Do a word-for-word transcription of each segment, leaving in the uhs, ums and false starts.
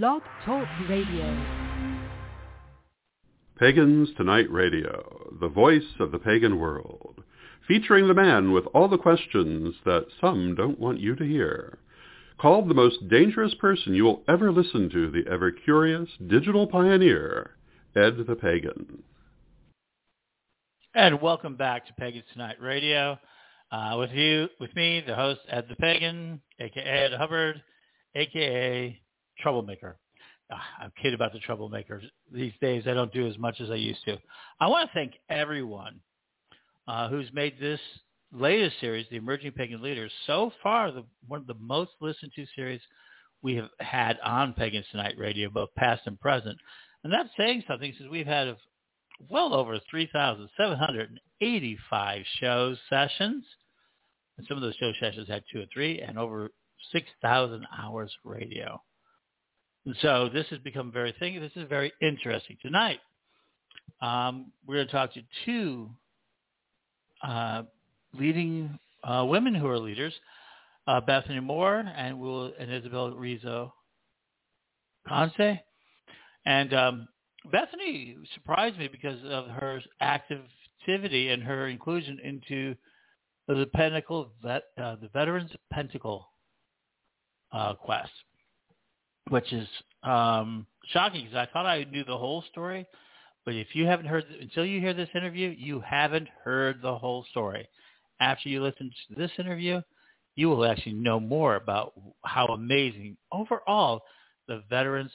Blog Talk Radio. Pagans Tonight Radio, the voice of the pagan world, featuring the man with all the questions that some don't want you to hear. Called the most dangerous person you will ever listen to, the ever-curious digital pioneer, Ed the Pagan. And welcome back to Pagans Tonight Radio. Uh, with you, with me, the host, Ed the Pagan, a k a. Ed Hubbard, a k a. Troublemaker. I'm kidding about the troublemakers. These days I don't do as much as I used to. I want to thank everyone uh, who's made this latest series, The Emerging Pagan Leaders, so far the, one of the most listened to series we have had on Pagans Tonight Radio, both past and present. And that's saying something, since we've had well over three thousand seven hundred eighty-five show sessions. And some of those show sessions had two or three, and over six thousand hours radio. So this has become very thing. This is very interesting. Tonight, um, we're going to talk to two uh, leading uh, women who are leaders, uh, Bethany Moore and we'll, and Isabelle Rizo. And um, Bethany surprised me because of her activity and her inclusion into the Pentacle, vet, uh, the Veterans Pentacle uh, Quest, which is um, shocking because I thought I knew the whole story. But if you haven't heard, until you hear this interview, you haven't heard the whole story. After you listen to this interview, you will actually know more about how amazing overall the Veterans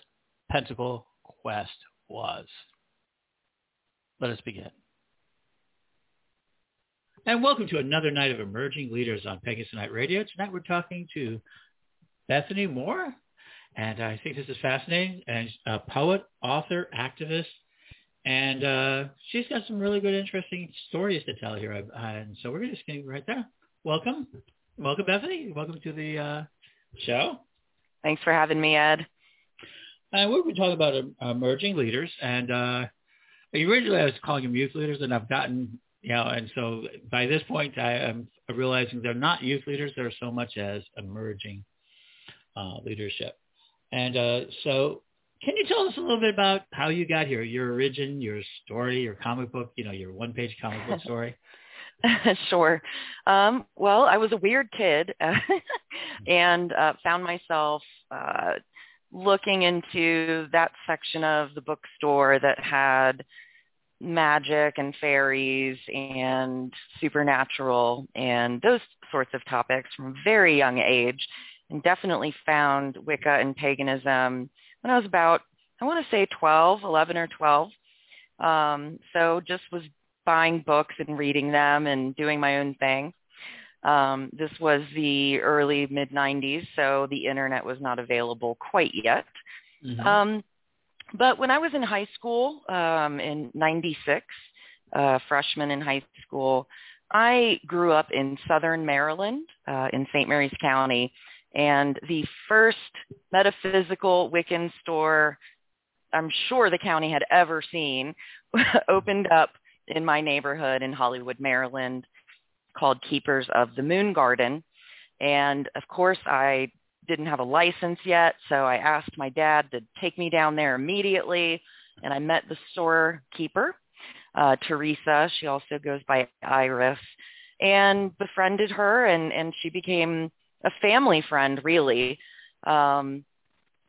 Pentacle Quest was. Let us begin. And welcome to another night of Emerging Leaders on Pegasus Night Radio. Tonight we're talking to Bethany Moore. And I think this is fascinating. And a poet, author, activist, and uh, she's got some really good, interesting stories to tell here. Uh, and so we're just going to get right there. Welcome, welcome, Bethany. Welcome to the uh, show. Thanks for having me, Ed. And we'll be talking about uh, emerging leaders. And uh, originally, I was calling them youth leaders, and I've gotten, you know, and so by this point, I am realizing they're not youth leaders. They're so much as emerging uh, leadership. And uh, so can you tell us a little bit about how you got here, your origin, your story, your comic book, you know, your one-page comic book story? Sure. Um, well, I was a weird kid and uh, found myself uh, looking into that section of the bookstore that had magic and fairies and supernatural and those sorts of topics from a very young age. And definitely found Wicca and paganism when I was about, I want to say twelve, eleven or twelve. Um, so just was buying books and reading them and doing my own thing. Um, this was the early mid nineties, so the internet was not available quite yet. Mm-hmm. Um, but when I was in high school um, in ninety-six, uh, freshman in high school, I grew up in southern Maryland uh, in Saint Mary's County. And the first metaphysical Wiccan store I'm sure the county had ever seen opened up in my neighborhood in Hollywood, Maryland, called Keepers of the Moon Garden. And, of course, I didn't have a license yet, so I asked my dad to take me down there immediately. And I met the storekeeper, uh, Teresa. She also goes by Iris, and befriended her, and, and she became a family friend, really. Um,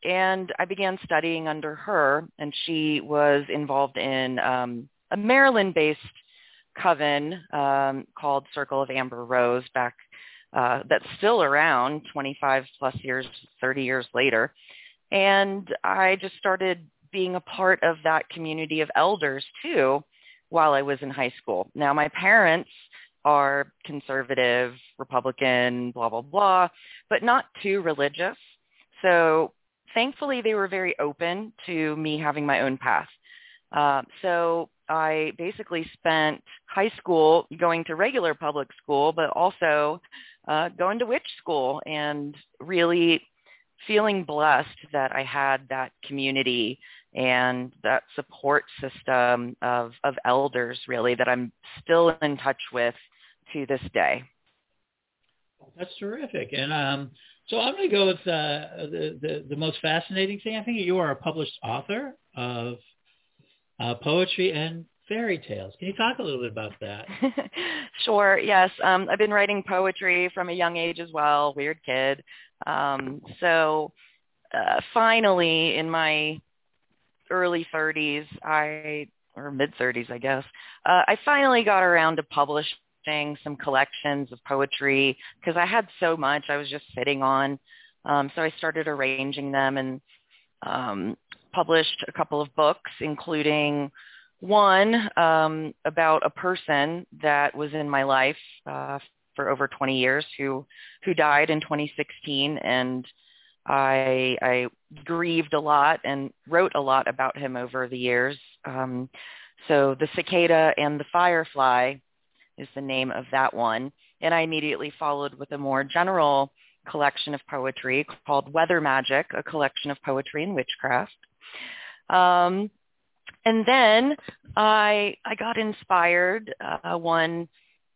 and I began studying under her, and she was involved in um, a Maryland-based coven um, called Circle of Amber Rose back uh, that's still around twenty-five plus years, thirty years later. And I just started being a part of that community of elders, too, while I was in high school. Now, my parents are conservative, Republican, blah, blah, blah, but not too religious. So thankfully, they were very open to me having my own path. Uh, so I basically spent high school going to regular public school, but also uh, going to witch school and really feeling blessed that I had that community and that support system of, of elders, really, that I'm still in touch with to this day. That's terrific. And um, So I'm going to go with uh, the, the, the most fascinating thing. I think you are a published author of uh, poetry and fairy tales. Can you talk a little bit about that? Sure, yes. Um, I've been writing poetry from a young age as well, weird kid. Um, so uh, finally, in my early thirties, I or mid-thirties, I guess, uh, I finally got around to publishing some collections of poetry because I had so much I was just sitting on. Um, so I started arranging them and um, published a couple of books, including one um, about a person that was in my life uh, for over twenty years who who died in twenty sixteen. And I, I grieved a lot and wrote a lot about him over the years. Um, so The Cicada and the Firefly is the name of that one. And I immediately followed with a more general collection of poetry called Weather Magic, a collection of poetry and witchcraft. Um, and then I I got inspired uh, one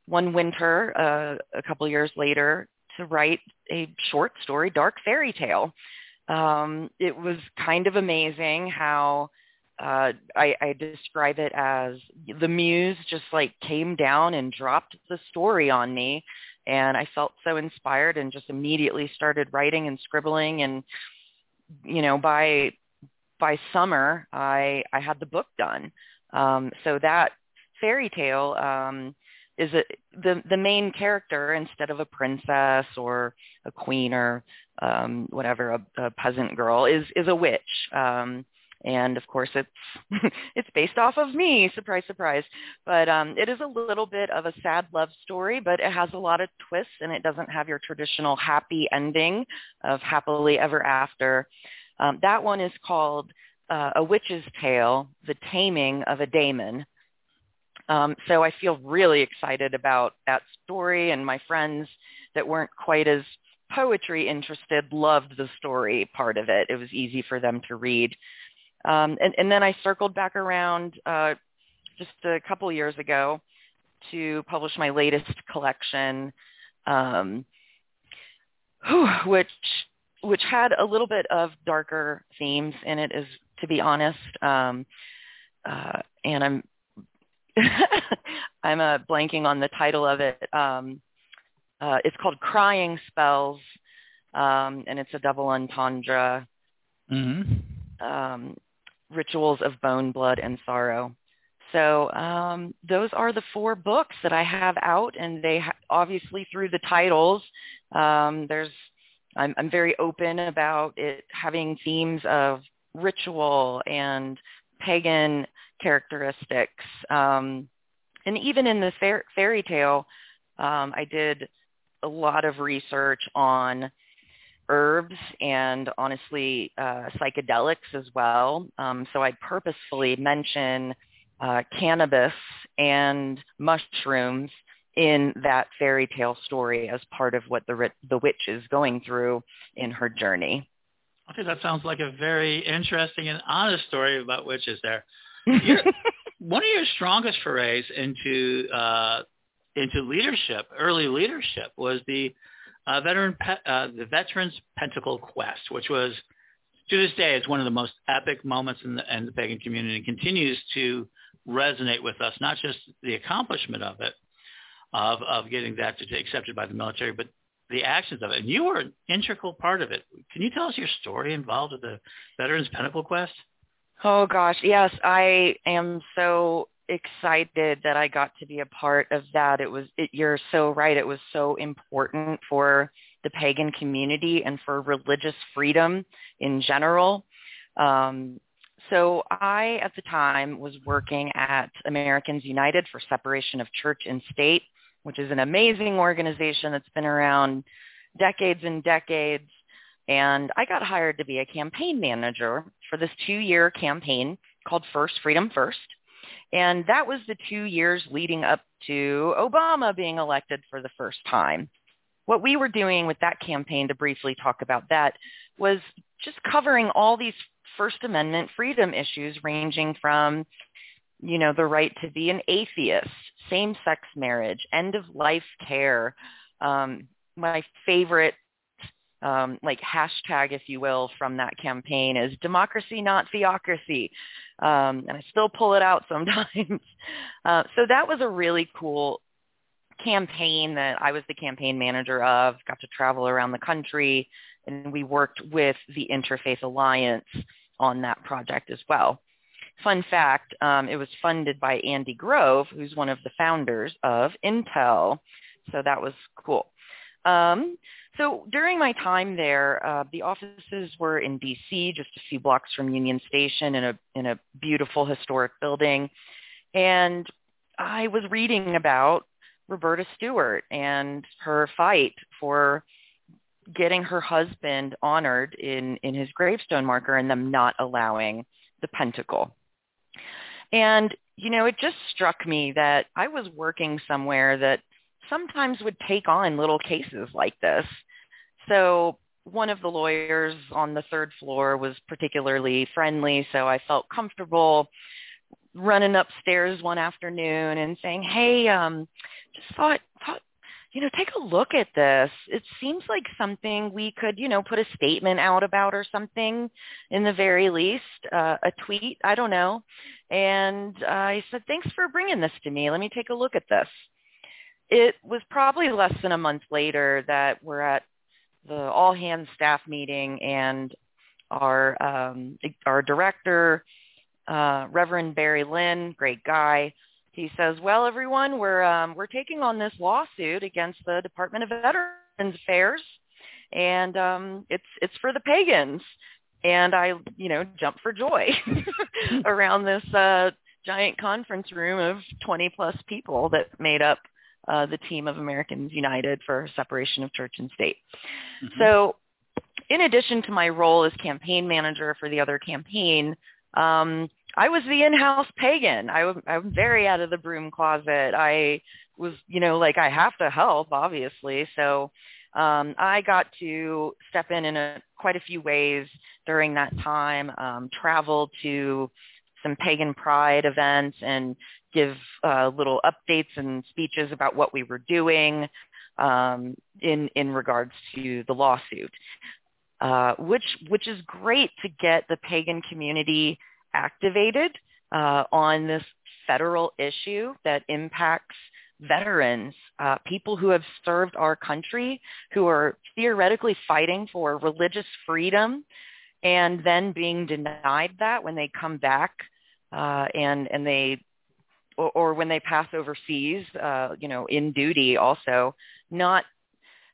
one winter, uh, a couple years later, to write a short story, Dark Fairy Tale. Um, it was kind of amazing how Uh, I, I describe it as the muse just like came down and dropped the story on me. And I felt so inspired and just immediately started writing and scribbling. And, you know, by, by summer, I, I had the book done. Um, so that fairy tale um, is a, the, the main character, instead of a princess or a queen or um, whatever, a, a peasant girl is, is a witch. Um, And of course, it's it's based off of me. Surprise, surprise. But um, it is a little bit of a sad love story, but it has a lot of twists, and it doesn't have your traditional happy ending of happily ever after. Um, that one is called uh, A Witch's Tale, The Taming of a Daemon. Um, so I feel really excited about that story, and my friends that weren't quite as poetry interested loved the story part of it. It was easy for them to read. Um, and, and then I circled back around uh, just a couple years ago to publish my latest collection, um, which which had a little bit of darker themes in it, is to be honest. Um, uh, and I'm I'm uh, blanking on the title of it. Um, uh, it's called Crying Spells, um, and it's a double entendre. Mm-hmm. Um, Rituals of Bone, Blood, and Sorrow. So um, those are the four books that I have out, and they ha- obviously through the titles, um, there's I'm, I'm very open about it having themes of ritual and pagan characteristics. Um, and even in the fa- fairy tale, um, I did a lot of research on herbs and honestly uh, psychedelics as well. Um, so I purposefully mention uh, cannabis and mushrooms in that fairy tale story as part of what the ri- the witch is going through in her journey. I think that sounds like a very interesting and honest story about witches there. One of your strongest forays into uh, into leadership, early leadership, was the Uh, veteran, pe- uh, the Veterans Pentacle Quest, which was, to this day, is one of the most epic moments in the, in the pagan community and continues to resonate with us, not just the accomplishment of it, of, of getting that to, accepted by the military, but the actions of it. And you were an integral part of it. Can you tell us your story involved with the Veterans Pentacle Quest? Oh, gosh, yes. I am so excited that I got to be a part of that. It was, it, you're so right. It was so important for the pagan community and for religious freedom in general. Um, so I, at the time, was working at Americans United for Separation of Church and State, which is an amazing organization that's been around decades and decades. And I got hired to be a campaign manager for this two-year campaign called First Freedom First. And that was the two years leading up to Obama being elected for the first time. What we were doing with that campaign, to briefly talk about that, was just covering all these First Amendment freedom issues, ranging from, you know, the right to be an atheist, same-sex marriage, end-of-life care. Um, my favorite um, like hashtag, if you will, from that campaign is democracy, not theocracy. Um, and I still pull it out sometimes. Uh, so that was a really cool campaign that I was the campaign manager of, got to travel around the country, and we worked with the Interfaith Alliance on that project as well. Fun fact, um, it was funded by Andy Grove, who's one of the founders of Intel. So that was cool. Um, so during my time there, uh, the offices were in D C, just a few blocks from Union Station in a, in a beautiful historic building. And I was reading about Roberta Stewart and her fight for getting her husband honored in, in his gravestone marker and them not allowing the pentacle. And, you know, it just struck me that I was working somewhere that sometimes would take on little cases like this. So one of the lawyers on the third floor was particularly friendly, so I felt comfortable running upstairs one afternoon and saying, hey, um, just thought, thought, you know, take a look at this. It seems like something we could, you know, put a statement out about or something in the very least, uh, a tweet, I don't know. And uh, I said, thanks for bringing this to me. Let me take a look at this. It was probably less than a month later that we're at the all-hands staff meeting, and our um, our director, uh, Reverend Barry Lynn, great guy, he says, well, everyone, we're um, we're taking on this lawsuit against the Department of Veterans Affairs, and um, it's it's for the pagans. And I, you know, jumped for joy around this uh, giant conference room of twenty plus people that made up Uh, the team of Americans United for Separation of Church and State. Mm-hmm. So in addition to my role as campaign manager for the other campaign, um, I was the in-house pagan. I w- I'm very out of the broom closet. I was, you know, like I have to help, obviously. So um, I got to step in in a, quite a few ways during that time, um, travel to some Pagan Pride events and give uh, little updates and speeches about what we were doing um, in in regards to the lawsuit, uh, which which is great to get the pagan community activated uh, on this federal issue that impacts veterans, uh, people who have served our country, who are theoretically fighting for religious freedom and then being denied that when they come back uh, and and they Or, or when they pass overseas, uh, you know, in duty also, not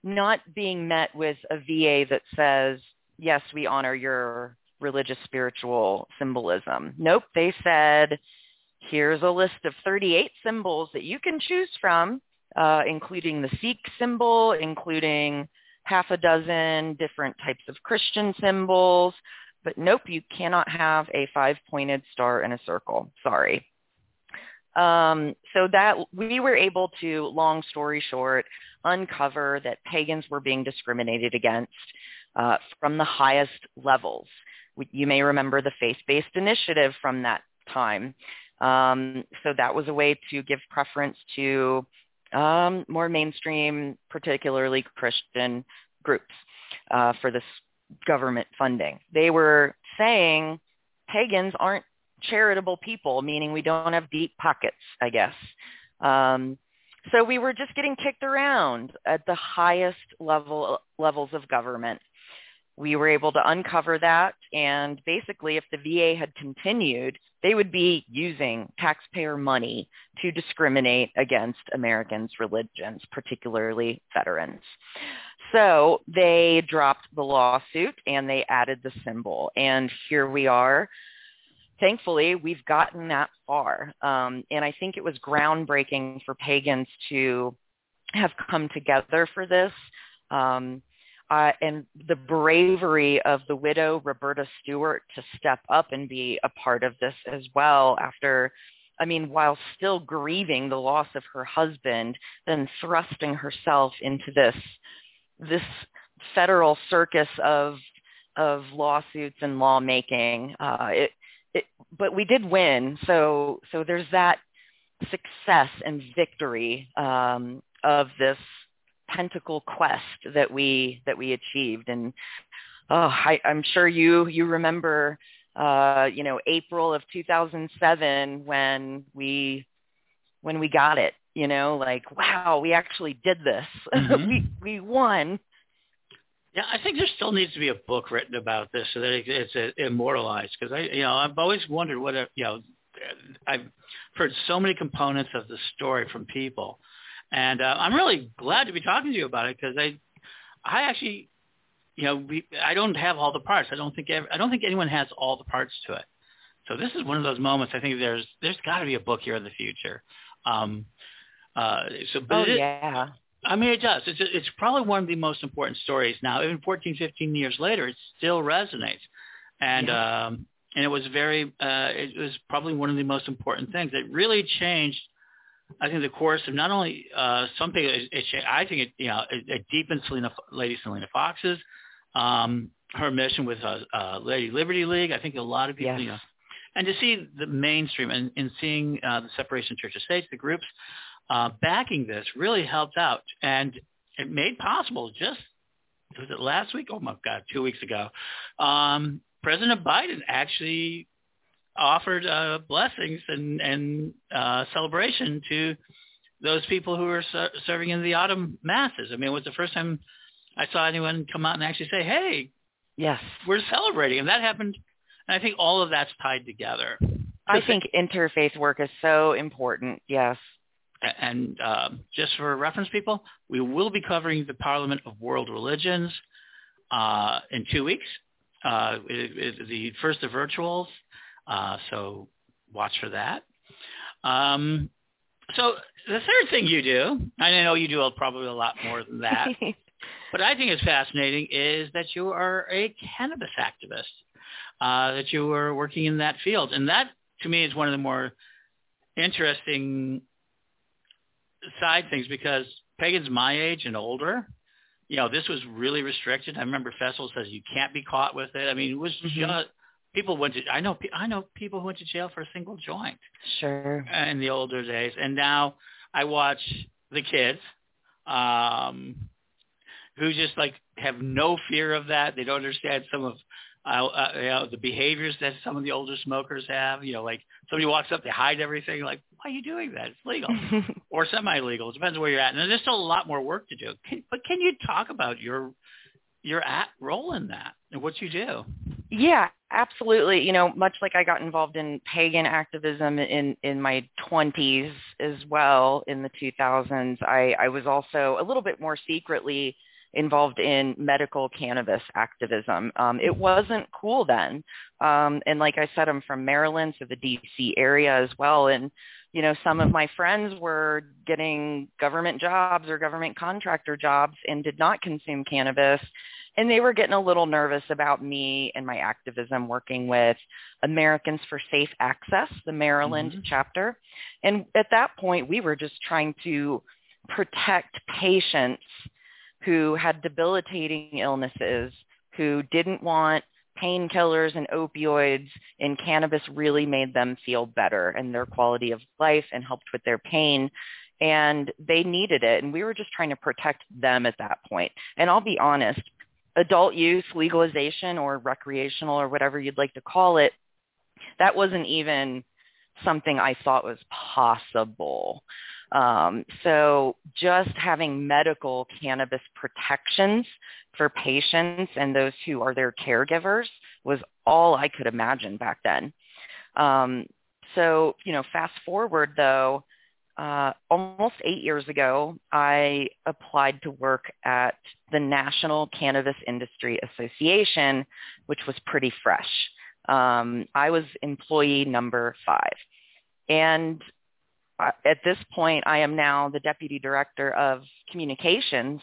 not being met with a V A that says, yes, we honor your religious spiritual symbolism. Nope, they said, here's a list of thirty-eight symbols that you can choose from, uh, including the Sikh symbol, including half a dozen different types of Christian symbols. But nope, you cannot have a five-pointed star in a circle. Sorry. Um, so that we were able to, long story short, uncover that pagans were being discriminated against uh, from the highest levels. We, you may remember the faith-based initiative from that time. Um, so that was a way to give preference to um, more mainstream, particularly Christian groups uh, for this government funding. They were saying pagans aren't charitable people, meaning we don't have deep pockets, I guess. Um, so we were just getting kicked around at the highest level levels of government. We were able to uncover that, and basically if the V A had continued, they would be using taxpayer money to discriminate against Americans' religions, particularly veterans. So they dropped the lawsuit and they added the symbol, and here we are. Thankfully, we've gotten that far, um, and I think it was groundbreaking for pagans to have come together for this, um, uh, and the bravery of the widow, Roberta Stewart, to step up and be a part of this as well after, I mean, while still grieving the loss of her husband, then thrusting herself into this, this federal circus of, of lawsuits and lawmaking. Uh, it, It, but we did win, so so there's that success and victory um, of this Pentacle Quest that we that we achieved. And oh, I, I'm sure you you remember, uh, you know, April of two thousand seven when we when we got it. You know, like, wow, we actually did this. Mm-hmm. we we won. Yeah, I think there still needs to be a book written about this so that it, it's uh, immortalized. Because I, you know, I've always wondered what, a, you know, I've heard so many components of the story from people, and uh, I'm really glad to be talking to you about it because I, I actually, you know, we, I don't have all the parts. I don't think ever, I don't think anyone has all the parts to it. So this is one of those moments. I think there's there's got to be a book here in the future. Um, uh, so, but oh it, yeah. I mean, it does. It's it's probably one of the most important stories now. Even fourteen, fifteen years later, it still resonates, and yeah. um, and it was very. Uh, it was probably one of the most important things. It really changed. I think the course of not only uh, something. It, it, I think it. You know, it, it deepened Selena, Lady Selena Fox's, um, her mission with uh, uh, Lady Liberty League. I think a lot of people. Yes. You know, and to see the mainstream and, and seeing uh, the separation of church and states, the groups. Uh, backing this really helped out, and it made possible just, was it last week? Oh, my God, two weeks ago. Um, President Biden actually offered uh, blessings and, and uh, celebration to those people who were ser- serving in the autumn masses. I mean, it was the first time I saw anyone come out and actually say, hey, yes, we're celebrating. And that happened, and I think all of that's tied together. I think interfaith work is so important, yes. And uh, just for reference, people, we will be covering the Parliament of World Religions uh, in two weeks. Uh, it, it, the first of virtuals, uh, so watch for that. Um, so the third thing you do, and I know you do probably a lot more than that, but I think it's fascinating is that you are a cannabis activist, uh, that you are working in that field, and that to me is one of the more interesting side things because pagans my age and older, you know, this was really restricted. I remember festivals says you can't be caught with it. I mean, it was mm-hmm. just, people went to, I know, I know people who went to jail for a single joint. Sure. In the older days. And now I watch the kids um, who just like have no fear of that. They don't understand some of uh, you know, the behaviors that some of the older smokers have, you know, like somebody walks up, they hide everything. Like, why are you doing that? It's legal or semi-legal. It depends on where you're at. And there's still a lot more work to do. Can, but can you talk about your your at role in that and what you do? Yeah, absolutely. You know, much like I got involved in pagan activism in, in my twenties as well in the two thousands, I, I was also a little bit more secretly involved in medical cannabis activism. Um, it wasn't cool then. Um, and like I said, I'm from Maryland, so the D C area as well. And, you know, some of my friends were getting government jobs or government contractor jobs and did not consume cannabis. And they were getting a little nervous about me and my activism working with Americans for Safe Access, the Maryland mm-hmm. chapter. And at that point, we were just trying to protect patients who had debilitating illnesses, who didn't want painkillers and opioids, and cannabis really made them feel better and their quality of life and helped with their pain. And they needed it. And we were just trying to protect them at that point. And I'll be honest, adult use legalization or recreational or whatever you'd like to call it, that wasn't even something I thought was possible. Um, so just having medical cannabis protections for patients and those who are their caregivers was all I could imagine back then. Um, so, you know, fast forward though, uh, almost eight years ago, I applied to work at the National Cannabis Industry Association, which was pretty fresh. Um, I was employee number five. And at this point, I am now the Deputy Director of Communications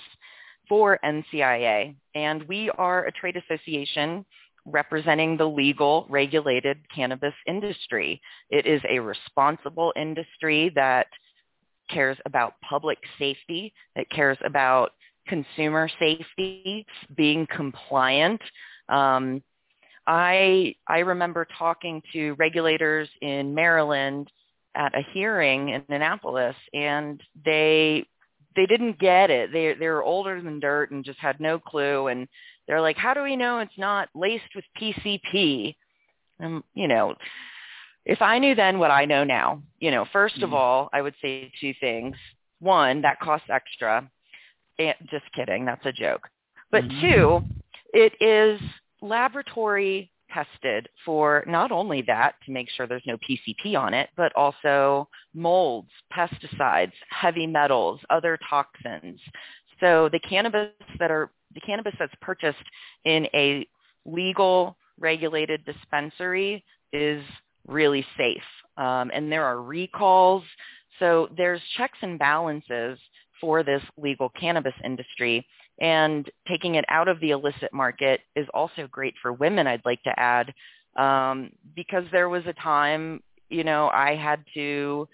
for N C I A, and we are a trade association representing the legal, regulated cannabis industry. It is a responsible industry that cares about public safety, that cares about consumer safety, being compliant. Um, I I remember talking to regulators in Maryland at a hearing in Annapolis, and they they didn't get it. They they were older than dirt and just had no clue. And they're like, how do we know it's not laced with P C P? Um, you know, if I knew then what I know now, you know, first mm-hmm. of all, I would say two things. One, that costs extra. And, just kidding. That's a joke. But mm-hmm. two, it is laboratory tested for not only that to make sure there's no P C P on it, but also molds, pesticides, heavy metals, other toxins. So the cannabis that are the cannabis that's purchased in a legal regulated dispensary is really safe. Um, and there are recalls. So there's checks and balances for this legal cannabis industry. And taking it out of the illicit market is also great for women, I'd like to add, um, because there was a time, you know, I had to,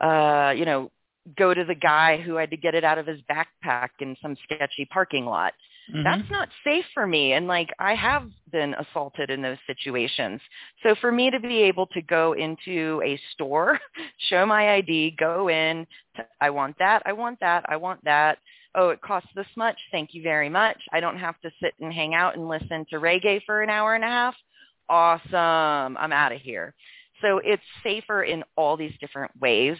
uh, you know, go to the guy who had to get it out of his backpack in some sketchy parking lot. Mm-hmm. That's not safe for me. And like, I have been assaulted in those situations. So for me to be able to go into a store, show my I D, go in, t- I want that, I want that, I want that. Oh, it costs this much. Thank you very much. I don't have to sit and hang out and listen to reggae for an hour and a half. Awesome. I'm out of here. So it's safer in all these different ways.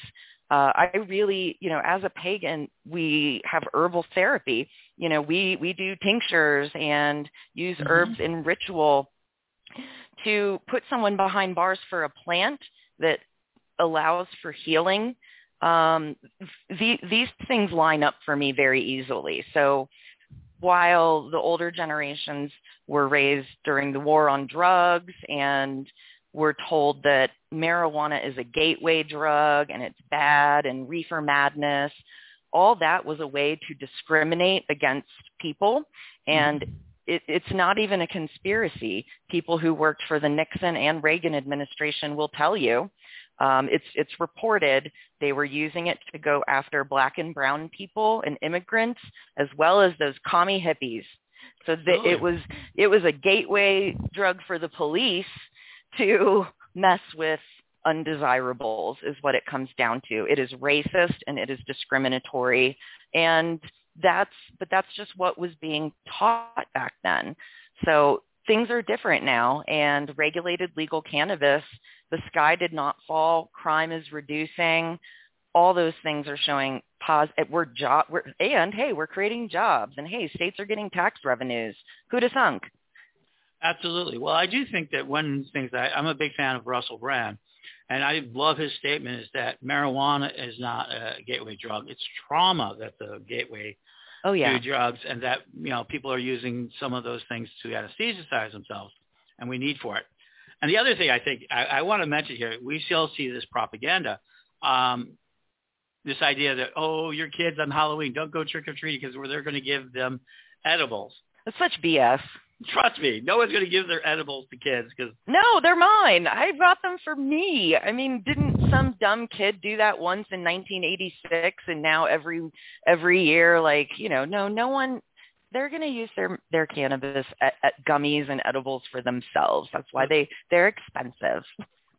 Uh, I really, you know, as a pagan, we have herbal therapy. You know, we, we do tinctures and use mm-hmm. herbs in ritual to put someone behind bars for a plant that allows for healing. Um, the, these things line up for me very easily. So while the older generations were raised during the war on drugs and were told that marijuana is a gateway drug and it's bad and reefer madness, all that was a way to discriminate against people. And it, it's not even a conspiracy. People who worked for the Nixon and Reagan administration will tell you. Um, it's it's reported they were using it to go after black and brown people and immigrants, as well as those commie hippies. So the, oh. it was it was a gateway drug for the police to mess with undesirables, is what it comes down to. It is racist and it is discriminatory, and that's but that's just what was being taught back then. So things are different now, and regulated legal cannabis, the sky did not fall. Crime is reducing. All those things are showing positive. We're job. We're, and hey, we're creating jobs. And hey, states are getting tax revenues. Who'd have thunk? Absolutely. Well, I do think that one of the things that I, I'm a big fan of Russell Brand, and I love his statement is that marijuana is not a gateway drug. It's trauma that's a gateway. Oh, yeah. Do drugs, and that, you know, people are using some of those things to anesthetize themselves, and we need for it. And the other thing I think I, I want to mention here, we still see this propaganda, um, this idea that, oh, your kids on Halloween, don't go trick-or-treating because they're going to give them edibles. That's such B S. Trust me, no one's going to give their edibles to kids because no, they're mine. I bought them for me. I mean, didn't some dumb kid do that once in nineteen eighty-six, and now every every year, like, you know, no, no one. They're going to use their their cannabis at, at gummies and edibles for themselves. That's why they they're expensive.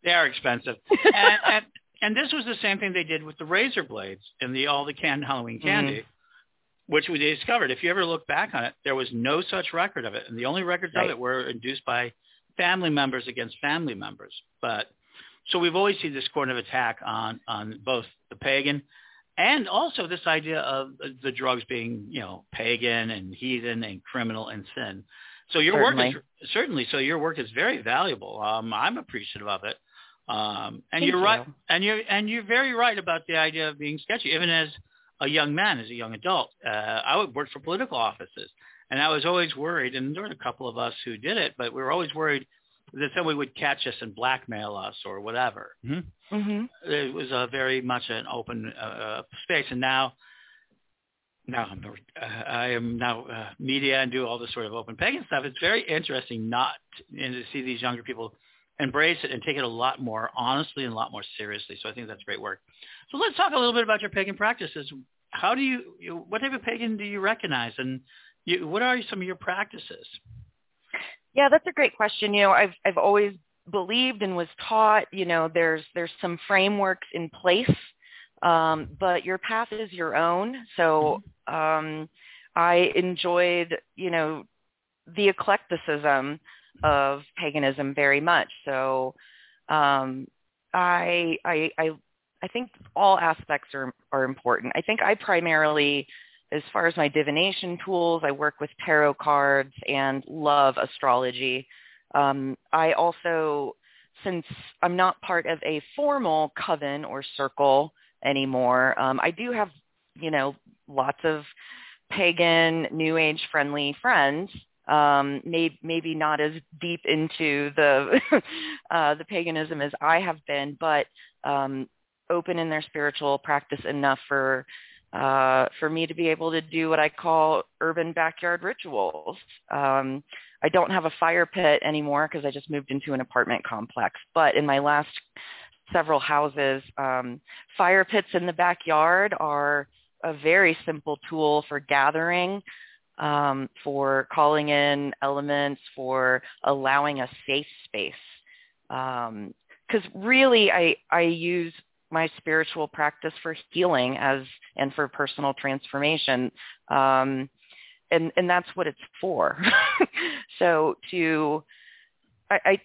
They are expensive, and, and and this was the same thing they did with the razor blades and the all the canned Halloween candy. Mm-hmm. Which we discovered, if you ever look back on it, there was no such record of it. And the only records right. of it were induced by family members against family members. But so we've always seen this sort of attack on, on both the pagan and also this idea of the drugs being, you know, pagan and heathen and criminal and sin. So your certainly. work is certainly so your work is very valuable. Um, I'm appreciative of it. Um, and Thank you're you. right. And you're, and you're very right about the idea of being sketchy, even as a young man, as a young adult. Uh, I would work for political offices, and I was always worried, and there were a couple of us who did it, but we were always worried that someone would catch us and blackmail us or whatever. Mm-hmm. Mm-hmm. It was a very much an open uh, space, and now, now I'm, uh, I am now uh, media and do all this sort of open pagan stuff. It's very interesting not and to see these younger people embrace it and take it a lot more honestly and a lot more seriously. So I think that's great work. So let's talk a little bit about your pagan practices. How do you, you what type of pagan do you recognize, and you, what are some of your practices? Yeah, that's a great question. You know, I've, I've always believed and was taught, you know, there's, there's some frameworks in place Um, but your path is your own. So um, I enjoyed, you know, the eclecticism of paganism very much. So um, I, I, I, I think all aspects are, are important. I think I primarily, as far as my divination tools, I work with tarot cards and love astrology. Um, I also, since I'm not part of a formal coven or circle anymore, um, I do have, you know, lots of pagan, New Age friendly friends. Um, may, maybe not as deep into the uh, the paganism as I have been, but um, open in their spiritual practice enough for uh, for me to be able to do what I call urban backyard rituals. Um, I don't have a fire pit anymore because I just moved into an apartment complex, but in my last several houses, um, fire pits in the backyard are a very simple tool for gathering, um, for calling in elements, for allowing a safe space. Um, 'cause really I, I use my spiritual practice for healing as, and for personal transformation. Um, and, and that's what it's for. So to, I, I,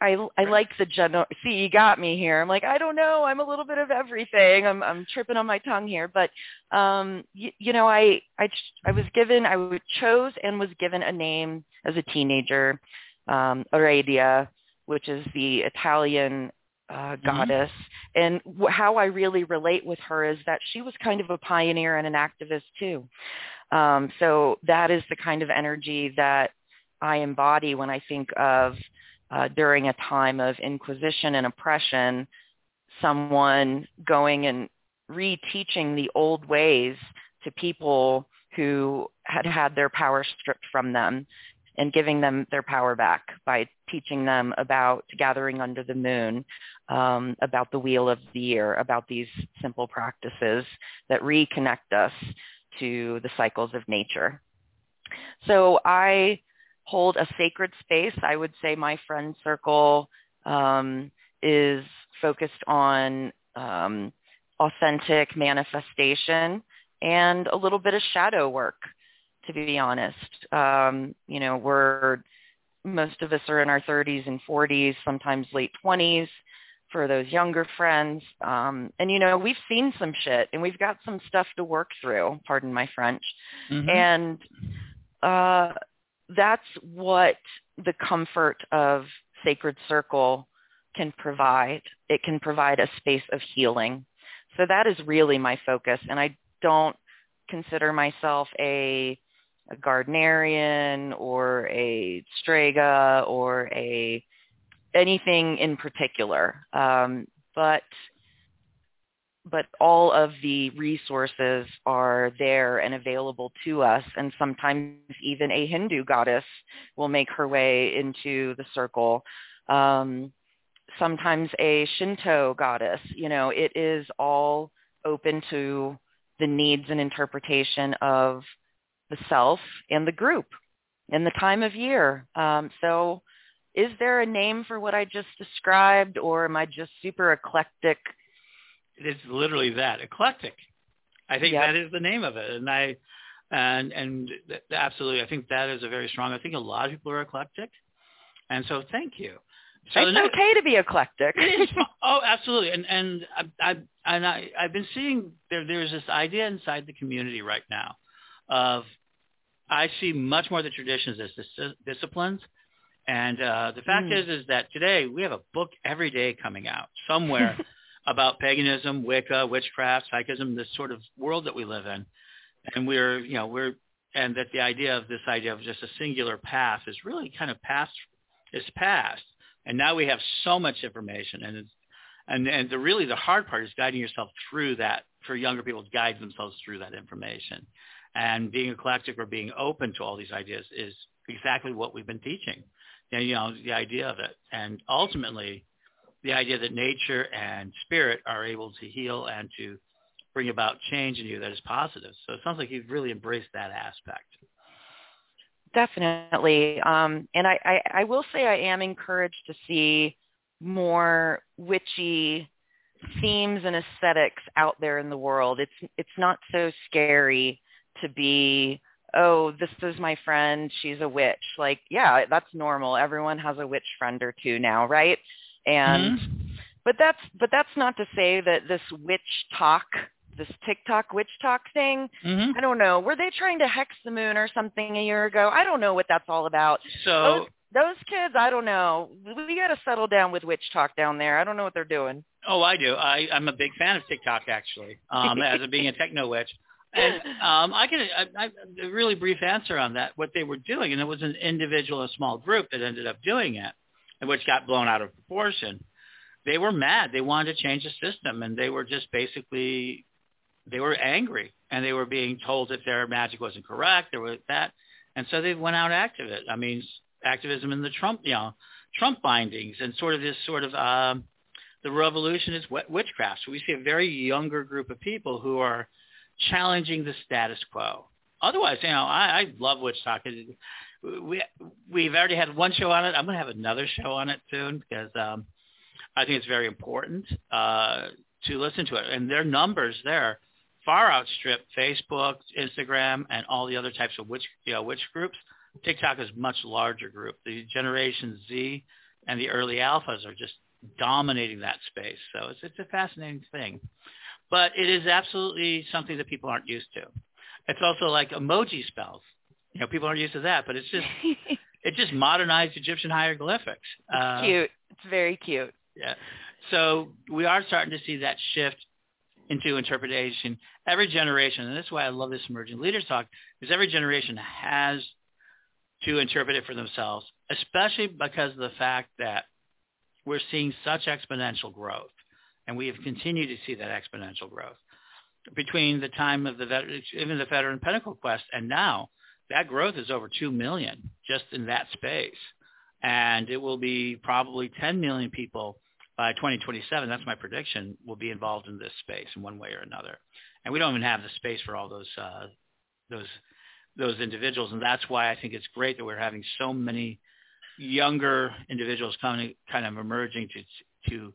I, I like the general, see, you got me here. I'm like, I don't know. I'm a little bit of everything. I'm I'm tripping on my tongue here, but um, you, you know, I, I, I was given, I chose and was given a name as a teenager, um, Aradia, which is the Italian uh, goddess. Mm-hmm. And w- how I really relate with her is that she was kind of a pioneer and an activist too. Um, so that is the kind of energy that I embody when I think of, Uh, during a time of inquisition and oppression, someone going and reteaching the old ways to people who had had their power stripped from them and giving them their power back by teaching them about gathering under the moon, um, about the wheel of the year, about these simple practices that reconnect us to the cycles of nature. So I hold a sacred space. I would say my friend circle um, is focused on um, authentic manifestation and a little bit of shadow work, to be honest. Um, you know, we're, most of us are in our thirties and forties, sometimes late twenties for those younger friends. Um, and, you know, we've seen some shit and we've got some stuff to work through, pardon my French. Mm-hmm. And, uh, that's what the comfort of Sacred Circle can provide. It can provide a space of healing. So that is really my focus. And I don't consider myself a, a Gardnerian or a Strega or a anything in particular. Um, but but all of the resources are there and available to us. And sometimes even a Hindu goddess will make her way into the circle. Um, sometimes a Shinto goddess, you know, it is all open to the needs and interpretation of the self and the group and the time of year. Um, so is there a name for what I just described, or am I just super eclectic? It is literally that, eclectic. I think yep. that is the name of it, and I, and and th- absolutely, I think that is a very strong. I think a lot of people are eclectic, and so thank you. So it's next, okay to be eclectic. Oh, absolutely, and and I, I and I I've been seeing there there's this idea inside the community right now, of I see much more of the traditions as dis- disciplines. And uh, the fact mm. is is that today we have a book every day coming out somewhere. About paganism, Wicca, witchcraft, psychism, this sort of world that we live in. And we're, you know, we're, and that the idea of this idea of just a singular path is really kind of past, is past. And now we have so much information. And it's, and, and the really the hard part is guiding yourself through that, for younger people to guide themselves through that information. And being eclectic or being open to all these ideas is exactly what we've been teaching. And, you know, the idea of it. And ultimately, the idea that nature and spirit are able to heal and to bring about change in you that is positive. So it sounds like you've really embraced that aspect. Definitely. Um, and I, I, I will say I am encouraged to see more witchy themes and aesthetics out there in the world. It's it's not so scary to be, oh, this is my friend, she's a witch. Like, yeah, that's normal. Everyone has a witch friend or two now, right? And mm-hmm. but that's but that's not to say that this witch talk, this TikTok witch talk thing, mm-hmm. I don't know. Were they trying to hex the moon or something a year ago? I don't know what that's all about. So those, those kids, I don't know. We got to settle down with witch talk down there. I don't know what they're doing. Oh, I do. I, I'm a big fan of TikTok, actually, um, as of being a techno witch. And um, I can I, I, a really brief answer on that, what they were doing. And it was an individual, a small group that ended up doing it, which got blown out of proportion. They were mad. They wanted to change the system. And they were just basically, they were angry. And they were being told that their magic wasn't correct. There was that. And so they went out activist. I mean, activism in the Trump, you know, Trump bindings and sort of this sort of um, the revolution is witchcraft. So we see a very younger group of people who are challenging the status quo. Otherwise, you know, I, I love Witch Talk. We, we've already had one show on it. I'm going to have another show on it soon because um, I think it's very important uh, to listen to it. And their numbers there far outstrip Facebook, Instagram, and all the other types of witch, you know, witch groups. TikTok is a much larger group. The Generation Z and the early alphas are just dominating that space. So it's it's a fascinating thing. But it is absolutely something that people aren't used to. It's also like emoji spells. You know, people aren't used to that, but it's just it just modernized Egyptian hieroglyphics. It's uh, cute. It's very cute. Yeah. So we are starting to see that shift into interpretation. Every generation, and that's why I love this Emerging Leaders Talk, is every generation has to interpret it for themselves, especially because of the fact that we're seeing such exponential growth. And we have continued to see that exponential growth between the time of the veteran, even the Veteran Pentacle Quest, and now that growth is over two million just in that space. And it will be probably ten million people by twenty twenty-seven. That's my prediction, will be involved in this space in one way or another. And we don't even have the space for all those, uh, those, those individuals. And that's why I think it's great that we're having so many younger individuals coming, kind of emerging to, to,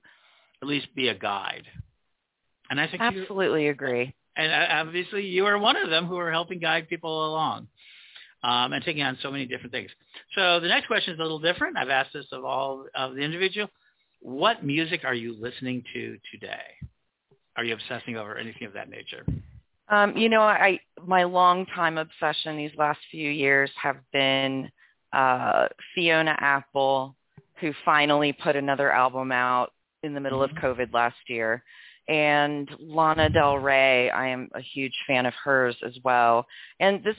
at least be a guide. And I think absolutely agree. And obviously you are one of them who are helping guide people along um, and taking on so many different things. So the next question is a little different. I've asked this of all of the individual. What music are you listening to today? Are you obsessing over anything of that nature? Um, you know, I my longtime obsession these last few years have been uh, Fiona Apple, who finally put another album out in the middle of COVID last year, and Lana Del Rey. I am a huge fan of hers as well. And this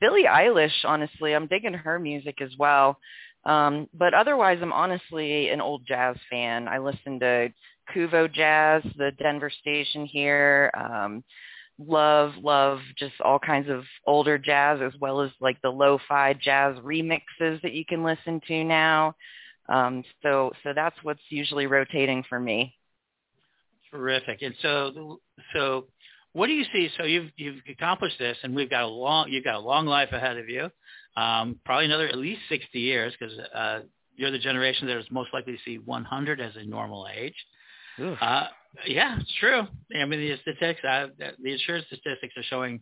Billie Eilish, honestly, I'm digging her music as well. Um, but otherwise, I'm honestly an old jazz fan. I listen to Kuvo Jazz, the Denver station here. Um, love, love just all kinds of older jazz, as well as like the lo-fi jazz remixes that you can listen to now. Um, so, so that's what's usually rotating for me. Terrific. And so, so what do you see? So you've, you've accomplished this, and we've got a long, you've got a long life ahead of you. Um, probably another, at least sixty years, because, uh, you're the generation that is most likely to see one hundred as a normal age. Ooh. Uh, yeah, it's true. I mean, the statistics, uh, the insurance statistics are showing,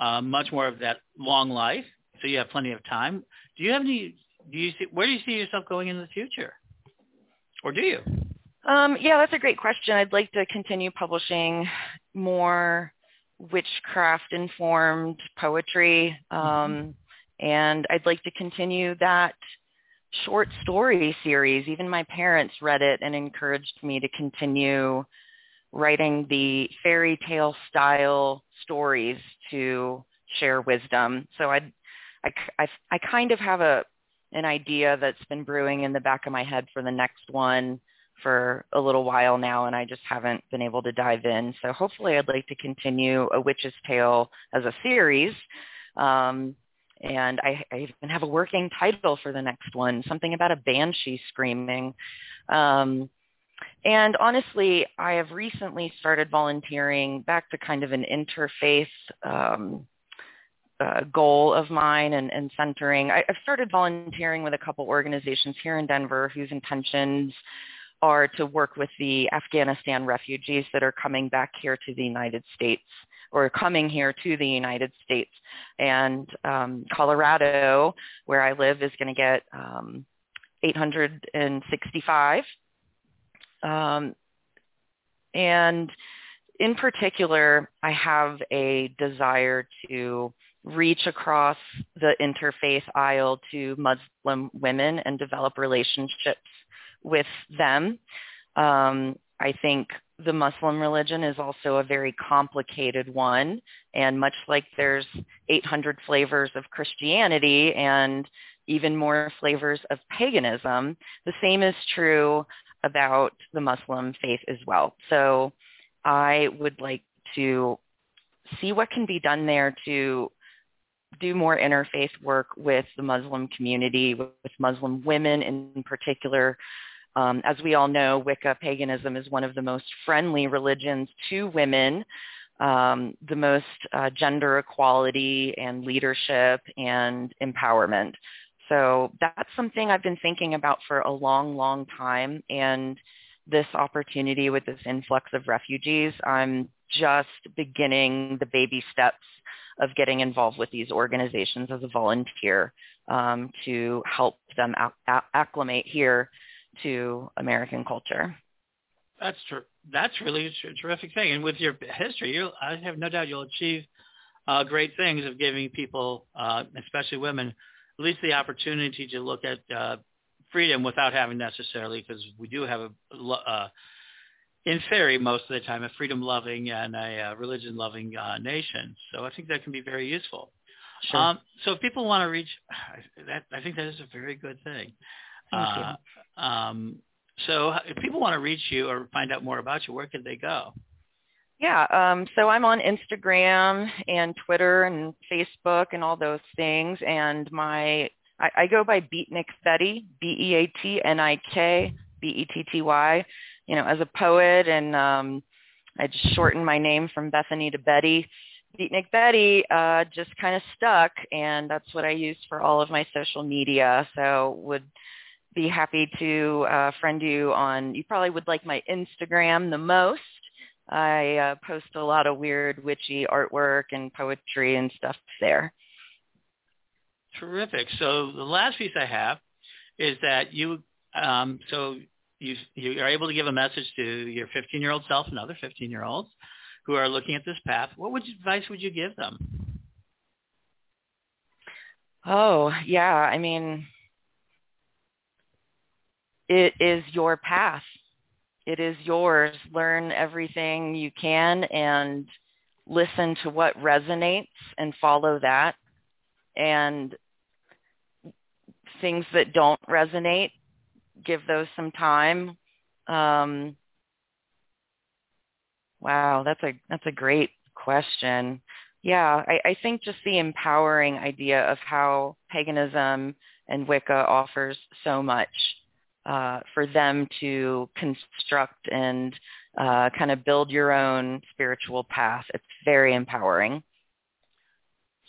uh, much more of that long life. So you have plenty of time. Do you have any, Do you see, where do you see yourself going in the future? Or do you? Um, yeah, that's a great question. I'd like to continue publishing more witchcraft-informed poetry, um, mm-hmm. and I'd like to continue that short story series. Even my parents read it and encouraged me to continue writing the fairy tale style stories to share wisdom. So I'd, I, I, I kind of have a an idea that's been brewing in the back of my head for the next one for a little while now, and I just haven't been able to dive in. So hopefully I'd like to continue A Witch's Tale as a series. Um, and I, I even have a working title for the next one, something about a banshee screaming. Um, and honestly, I have recently started volunteering back to kind of an interfaith um Uh, goal of mine and, and centering. I, I've started volunteering with a couple organizations here in Denver whose intentions are to work with the Afghanistan refugees that are coming back here to the United States or coming here to the United States. And um, Colorado, where I live, is going to get um, eight hundred sixty-five. Um, and in particular, I have a desire to reach across the interfaith aisle to Muslim women and develop relationships with them. Um, I think the Muslim religion is also a very complicated one. And much like there's eight hundred flavors of Christianity and even more flavors of paganism, the same is true about the Muslim faith as well. So I would like to see what can be done there to do more interfaith work with the Muslim community, with Muslim women in particular. Um, as we all know, Wicca paganism is one of the most friendly religions to women, um, the most uh, gender equality and leadership and empowerment. So that's something I've been thinking about for a long, long time. And this opportunity with this influx of refugees, I'm just beginning the baby steps of getting involved with these organizations as a volunteer um, to help them acc- acclimate here to American culture. That's true. That's really a terrific thing. And with your history, you'll, I have no doubt you'll achieve uh, great things of giving people, uh, especially women, at least the opportunity to look at uh, freedom without having necessarily, because we do have a uh, in theory, most of the time, a freedom-loving and a uh, religion-loving uh, nation. So I think that can be very useful. Sure. Um, so if people want to reach, that, I think that is a very good thing. Uh, um, so if people want to reach you or find out more about you, where can they go? Yeah, um, so I'm on Instagram and Twitter and Facebook and all those things. And my I, I go by Beatnik Betty, B E A T N I K, B E T T Y. You know, as a poet, and um, I just shortened my name from Bethany to Betty. Beatnik Betty uh, just kind of stuck, and that's what I use for all of my social media. So would be happy to uh, friend you on, you probably would like my Instagram the most. I uh, post a lot of weird witchy artwork and poetry and stuff there. Terrific. So the last piece I have is that you, um, so You, you are able to give a message to your fifteen-year-old self and other fifteen-year-olds who are looking at this path. What would, advice would you give them? Oh, yeah. I mean, it is your path. It is yours. Learn everything you can and listen to what resonates and follow that. And things that don't resonate, give those some time. Um, wow, that's a that's a great question. Yeah, I, I think just the empowering idea of how paganism and Wicca offers so much uh, for them to construct and uh, kind of build your own spiritual path. It's very empowering.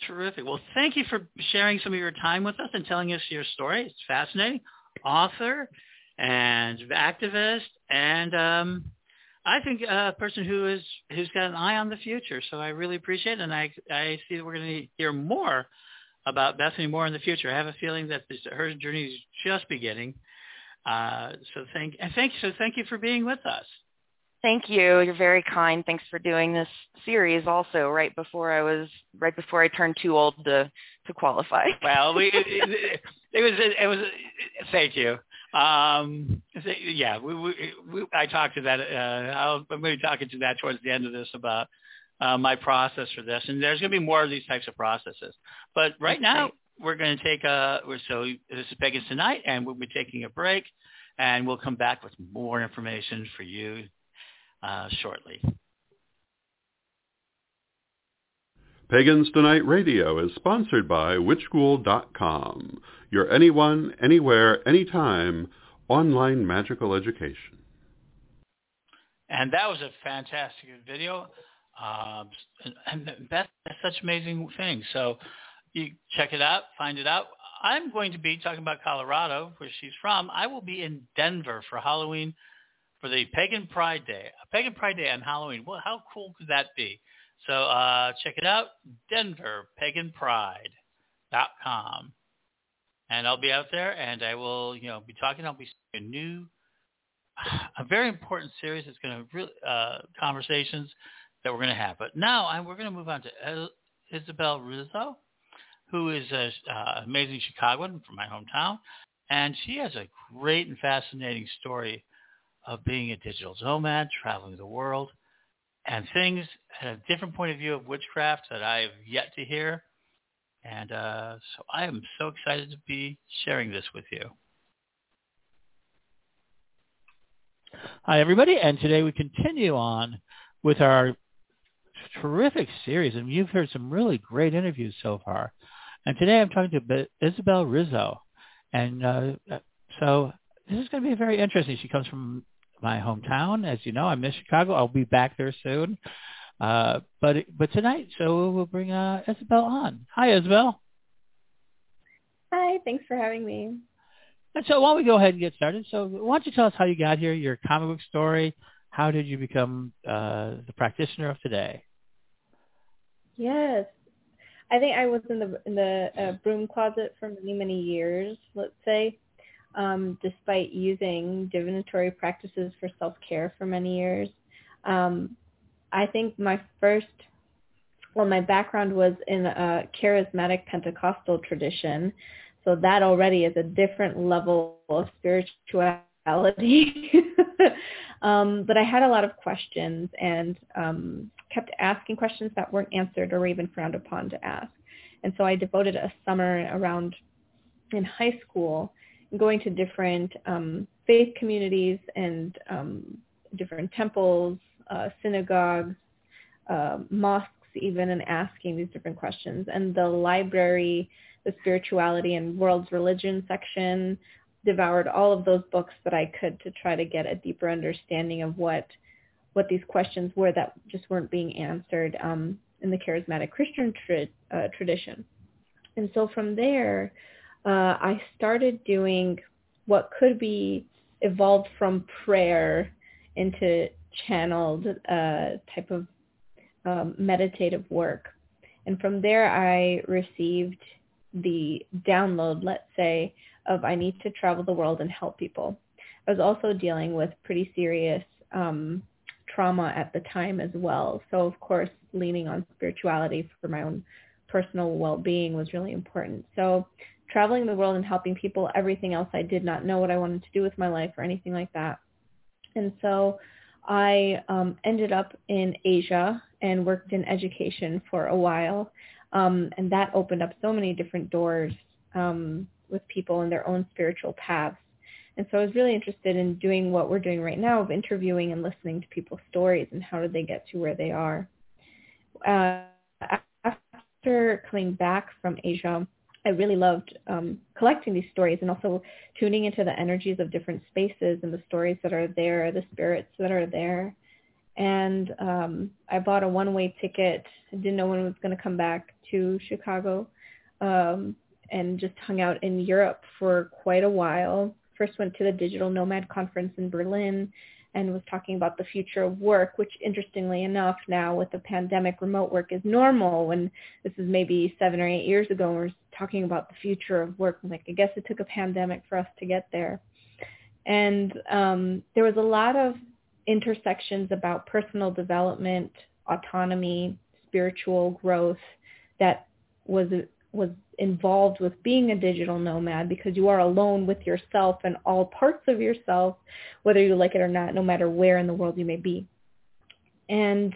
Terrific. Well, thank you for sharing some of your time with us and telling us your story. It's fascinating. Author and activist, and um, I think a person who is who's got an eye on the future. So I really appreciate it, and I I see that we're going to hear more about Bethany Moore in the future. I have a feeling that this, her journey is just beginning. Uh, so thank and thank so thank you for being with us. Thank you. You're very kind. Thanks for doing this series also right before I was right before I turned too old to to qualify. Well, we it, it was it was thank you. Um, yeah, we, we, we I talked to that. Uh, I'll, I'm going to be talking to that towards the end of this about uh, my process for this, and there's going to be more of these types of processes. But right now we're going to take a we're, so this is Pagans Tonight, and we'll be taking a break, and we'll come back with more information for you. Uh, shortly. Pagans Tonight Radio is sponsored by witch school dot com, your anyone, anywhere, anytime online magical education. And that was a fantastic video. Uh, and that's such amazing things. So you check it out, find it out. I'm going to be talking about Colorado, where she's from. I will be in Denver for Halloween for the Pagan Pride Day. Pagan Pride Day on Halloween. Well, how cool could that be? So uh, check it out, denver pagan pride dot com. And I'll be out there, and I will, you know, be talking. I'll be a new, a very important series that's going to really uh, conversations that we're going to have. But now I'm, we're going to move on to Isabelle Rizo, who is an uh, amazing Chicagoan from my hometown, and she has a great and fascinating story of being a digital nomad, traveling the world, and things at a different point of view of witchcraft that I have yet to hear. And uh, so I am so excited to be sharing this with you. Hi, everybody. And today we continue on with our terrific series. And you've heard some really great interviews so far. And today I'm talking to Isabelle Rizo. And uh, so this is going to be very interesting. She comes from my hometown. As you know, I miss Chicago. I'll be back there soon. Uh, but but tonight, so we'll bring uh, Isabelle on. Hi, Isabelle. Hi, thanks for having me. And so while we go ahead and get started, so why don't you tell us how you got here, your comic book story, how did you become uh, the practitioner of today? Yes, I think I was in the in the uh, broom closet for many, many years, let's say, um, despite using divinatory practices for self-care for many years. Um I think my first, well, my background was in a charismatic Pentecostal tradition. So that already is a different level of spirituality. um, but I had a lot of questions and um, kept asking questions that weren't answered or even frowned upon to ask. And so I devoted a summer around in high school going to different um, faith communities and um, different temples, Uh, synagogues, uh, mosques even, and asking these different questions. And the library, the spirituality and world's religion section devoured all of those books that I could to try to get a deeper understanding of what what these questions were that just weren't being answered um, in the charismatic Christian tra- uh, tradition. And so from there, uh, I started doing what could be evolved from prayer into channeled uh, type of um, meditative work. And from there, I received the download, let's say, of I need to travel the world and help people. I was also dealing with pretty serious um, trauma at the time as well. So, of course, leaning on spirituality for my own personal well-being was really important. So traveling the world and helping people, everything else, I did not know what I wanted to do with my life or anything like that. And so I um, ended up in Asia and worked in education for a while, um, and that opened up so many different doors um, with people and their own spiritual paths. And so I was really interested in doing what we're doing right now of interviewing and listening to people's stories and how did they get to where they are. Uh, after coming back from Asia, I really loved um, collecting these stories and also tuning into the energies of different spaces and the stories that are there, the spirits that are there. And um, I bought a one-way ticket. I didn't know when I was going to come back to Chicago um, and just hung out in Europe for quite a while. First went to the Digital Nomad Conference in Berlin and was talking about the future of work, which interestingly enough now with the pandemic, remote work is normal when this is maybe seven or eight years ago, we're talking about the future of work. I'm like, I guess it took a pandemic for us to get there. And um, there was a lot of intersections about personal development, autonomy, spiritual growth that was was involved with being a digital nomad because you are alone with yourself and all parts of yourself, whether you like it or not, no matter where in the world you may be. And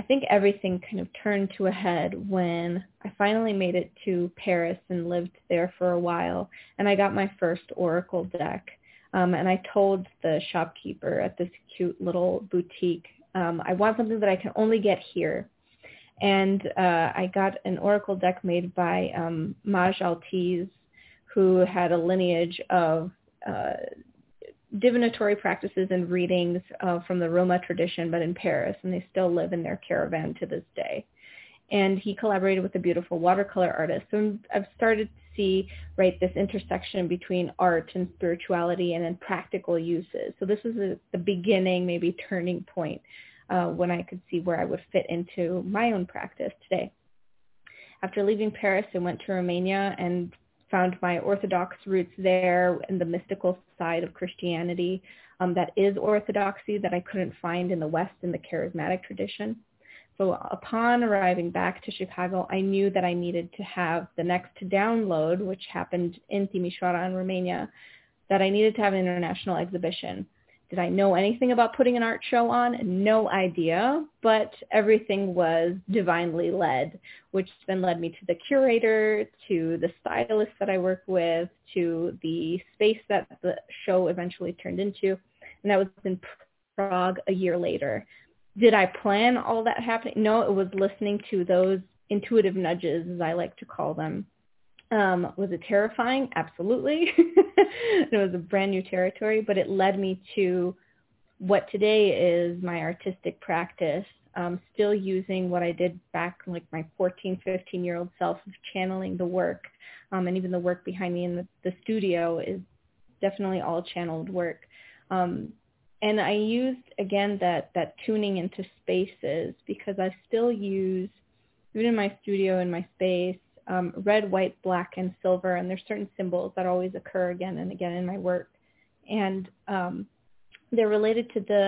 I think everything kind of turned to a head when I finally made it to Paris and lived there for a while. And I got my first Oracle deck. Um, and I told the shopkeeper at this cute little boutique, um, I want something that I can only get here. And uh, I got an oracle deck made by um, Maj Altiz, who had a lineage of uh, divinatory practices and readings uh, from the Roma tradition, but in Paris, and they still live in their caravan to this day. and he collaborated with a beautiful watercolor artist. So I've started to see, right, this intersection between art and spirituality and then practical uses. So this is a, the beginning, maybe turning point uh, when I could see where I would fit into my own practice today. After leaving Paris, I went to Romania and found my Orthodox roots there in the mystical side of Christianity um, that is Orthodoxy that I couldn't find in the West in the charismatic tradition. So upon arriving back to Chicago, I knew that I needed to have the next download, which happened in Timișoara in Romania, that I needed to have an international exhibition. Did I know anything about putting an art show on? No idea, but everything was divinely led, which then led me to the curator, to the stylist that I work with, to the space that the show eventually turned into, and that was in Prague a year later. Did I plan all that happening? No, it was listening to those intuitive nudges, as I like to call them. Um, was it terrifying? Absolutely. It was a brand new territory, but it led me to what today is my artistic practice, um, still using what I did back like my fourteen, fifteen-year-old self of channeling the work. Um, and even the work behind me in the, the studio is definitely all channeled work. Um, and I used, again, that, that tuning into spaces because I still use, even in my studio, in my space, Um, red, white, black, and silver, and there's certain symbols that always occur again and again in my work, and um, they're related to the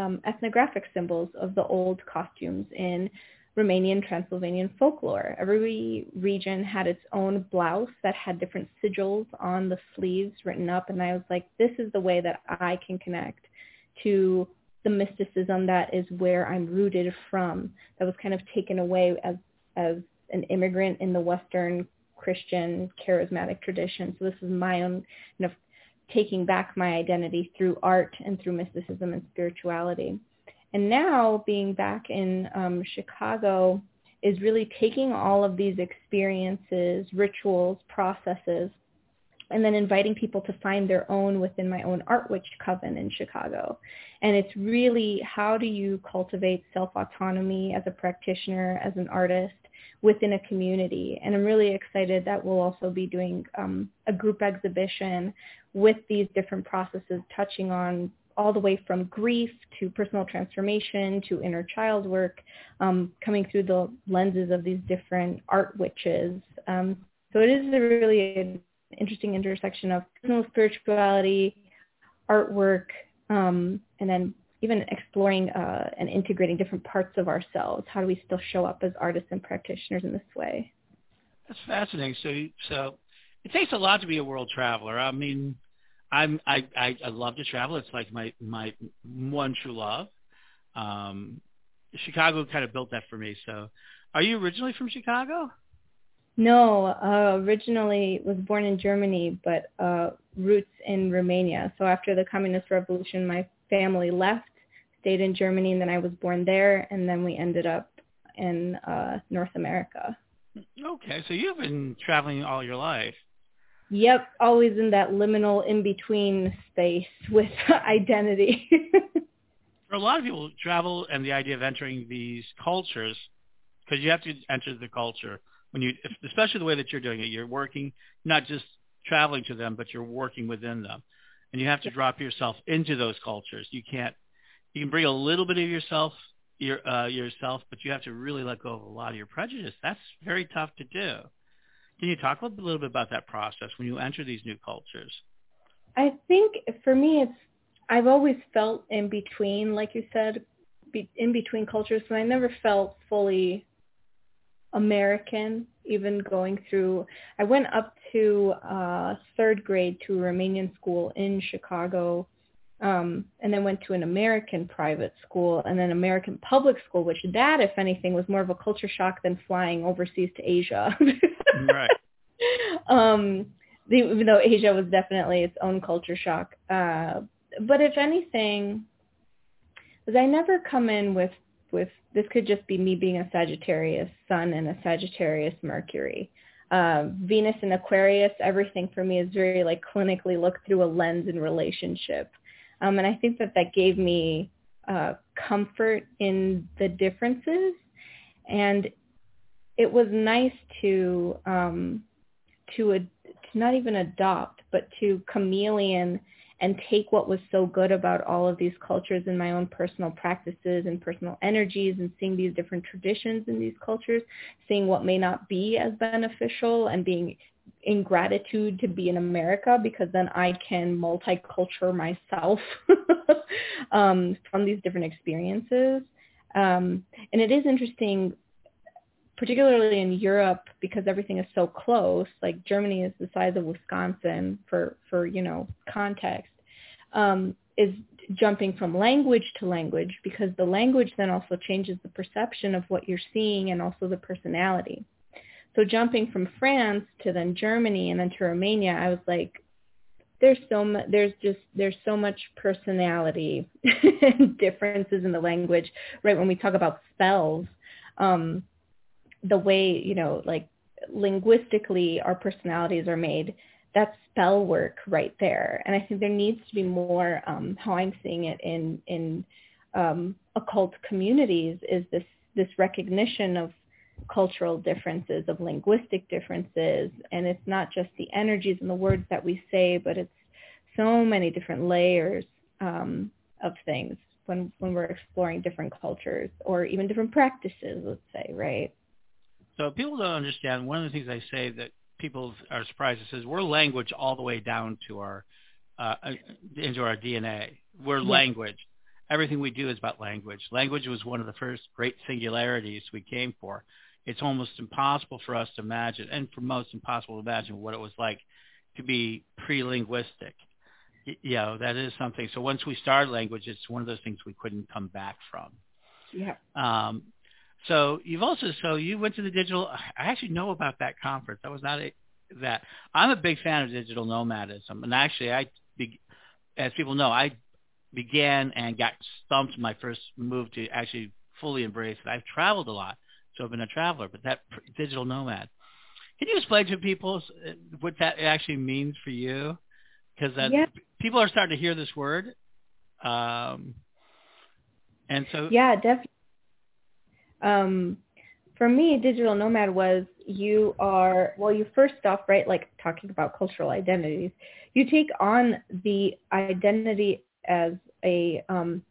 um, ethnographic symbols of the old costumes in Romanian, Transylvanian folklore. Every region had its own blouse that had different sigils on the sleeves written up, and I was like, this is the way that I can connect to the mysticism that is where I'm rooted from, that was kind of taken away as as an immigrant in the Western Christian charismatic tradition. So this is my own, you know, taking back my identity through art and through mysticism and spirituality. And now being back in um, Chicago is really taking all of these experiences, rituals, processes, and then inviting people to find their own within my own Art Witch Coven in Chicago. And it's really, how do you cultivate self-autonomy as a practitioner, as an artist, within a community? And I'm really excited that we'll also be doing um, a group exhibition with these different processes, touching on all the way from grief to personal transformation to inner child work, um, coming through the lenses of these different art witches. Um, so it is a really interesting intersection of personal spirituality, artwork, um, and then even exploring uh, and integrating different parts of ourselves. How do we still show up as artists and practitioners in this way? That's fascinating. So, so it takes a lot to be a world traveler. I mean, I'm, I, I, I love to travel. It's like my, my one true love. Um, Chicago kind of built that for me. So are you originally from Chicago? No, uh, originally was born in Germany, but uh, roots in Romania. So after the Communist Revolution, my family left, stayed in Germany, and then I was born there, and then we ended up in uh, North America. Okay, so you've been traveling all your life. Yep, always in that liminal in-between space with identity. For a lot of people, travel and the idea of entering these cultures, because you have to enter the culture, when you, especially the way that you're doing it, you're working, not just traveling to them, but you're working within them. And you have to drop yourself into those cultures. You can't, you can bring a little bit of yourself, your, uh, yourself, but you have to really let go of a lot of your prejudice. That's very tough to do. Can you talk a little bit about that process when you enter these new cultures? I think for me, it's, I've always felt in between, like you said, be, in between cultures, and I never felt fully American, even going through, I went up to uh, third grade to a Romanian school in Chicago, um, and then went to an American private school and then American public school, which that, if anything, was more of a culture shock than flying overseas to Asia. Right. Um, the, even though Asia was definitely its own culture shock. Uh, but if anything, because I never come in with with this could just be me being a Sagittarius sun and a Sagittarius Mercury. Uh, Venus and Aquarius, everything for me is very like clinically looked through a lens in relationship. Um, and I think that that gave me uh, comfort in the differences. And it was nice to um, to, ad- to not even adopt, but to chameleon and take what was so good about all of these cultures in my own personal practices and personal energies, and seeing these different traditions in these cultures, seeing what may not be as beneficial, and being in gratitude to be in America, because then I can multiculture myself um, from these different experiences. Um, and it is interesting, particularly in Europe, because everything is so close. Like Germany is the size of Wisconsin, for, for you know, context, um, is jumping from language to language, because the language then also changes the perception of what you're seeing and also the personality. So jumping from France to then Germany and then to Romania, I was like, there's so mu- there's just there's so much personality and differences in the language. Right, when we talk about spells, um, the way, you know, like linguistically our personalities are made, that's spell work right there. And I think there needs to be more, um, how I'm seeing it in in um, occult communities, is this this recognition of cultural differences, of linguistic differences, and it's not just the energies and the words that we say, but it's so many different layers um, of things when when we're exploring different cultures or even different practices, let's say, right? So people don't understand. One of the things I say that people are surprised, it says we're language all the way down to our uh, into our D N A. We're yeah. language. Everything we do is about language. Language was one of the first great singularities we came for. It's almost impossible for us to imagine, and for most impossible to imagine, what it was like to be pre-linguistic. You know, that is something. So once we start language, it's one of those things we couldn't come back from. Yeah. Um, so you've also, so you went to the digital, I actually know about that conference. I was not a, that. I'm a big fan of digital nomadism. And actually, I, as people know, I began and got stumped my first move to actually fully embrace it. I've traveled a lot. So I've been a traveler, but that digital nomad, can you explain to people what that actually means for you? Because yeah. people are starting to hear this word. Um, and so. Yeah, definitely. Um, for me, digital nomad was you are, well, you first off, right, like talking about cultural identities, you take on the identity as a um,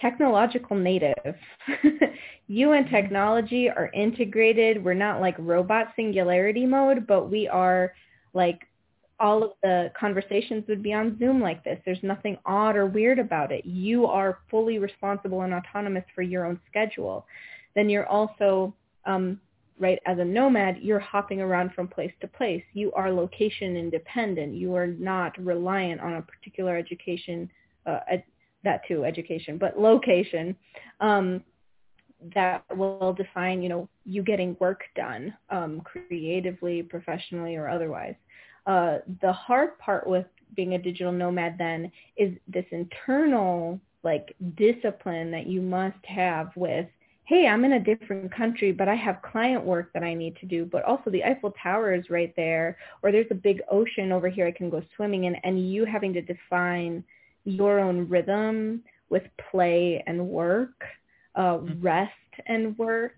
technological native. You and technology are integrated. We're not like robot singularity mode, but we are like, all of the conversations would be on Zoom like this. There's nothing odd or weird about it. You are fully responsible and autonomous for your own schedule. Then you're also, um, right, as a nomad, you're hopping around from place to place. You are location independent. You are not reliant on a particular education, uh, ed- that too, education, but location, um, that will define, you know, you getting work done, um, creatively, professionally, or otherwise. Uh, the hard part with being a digital nomad then is this internal, like, discipline that you must have with, hey, I'm in a different country, but I have client work that I need to do, but also the Eiffel Tower is right there, or there's a big ocean over here I can go swimming in, and you having to define your own rhythm with play and work, uh, rest and work.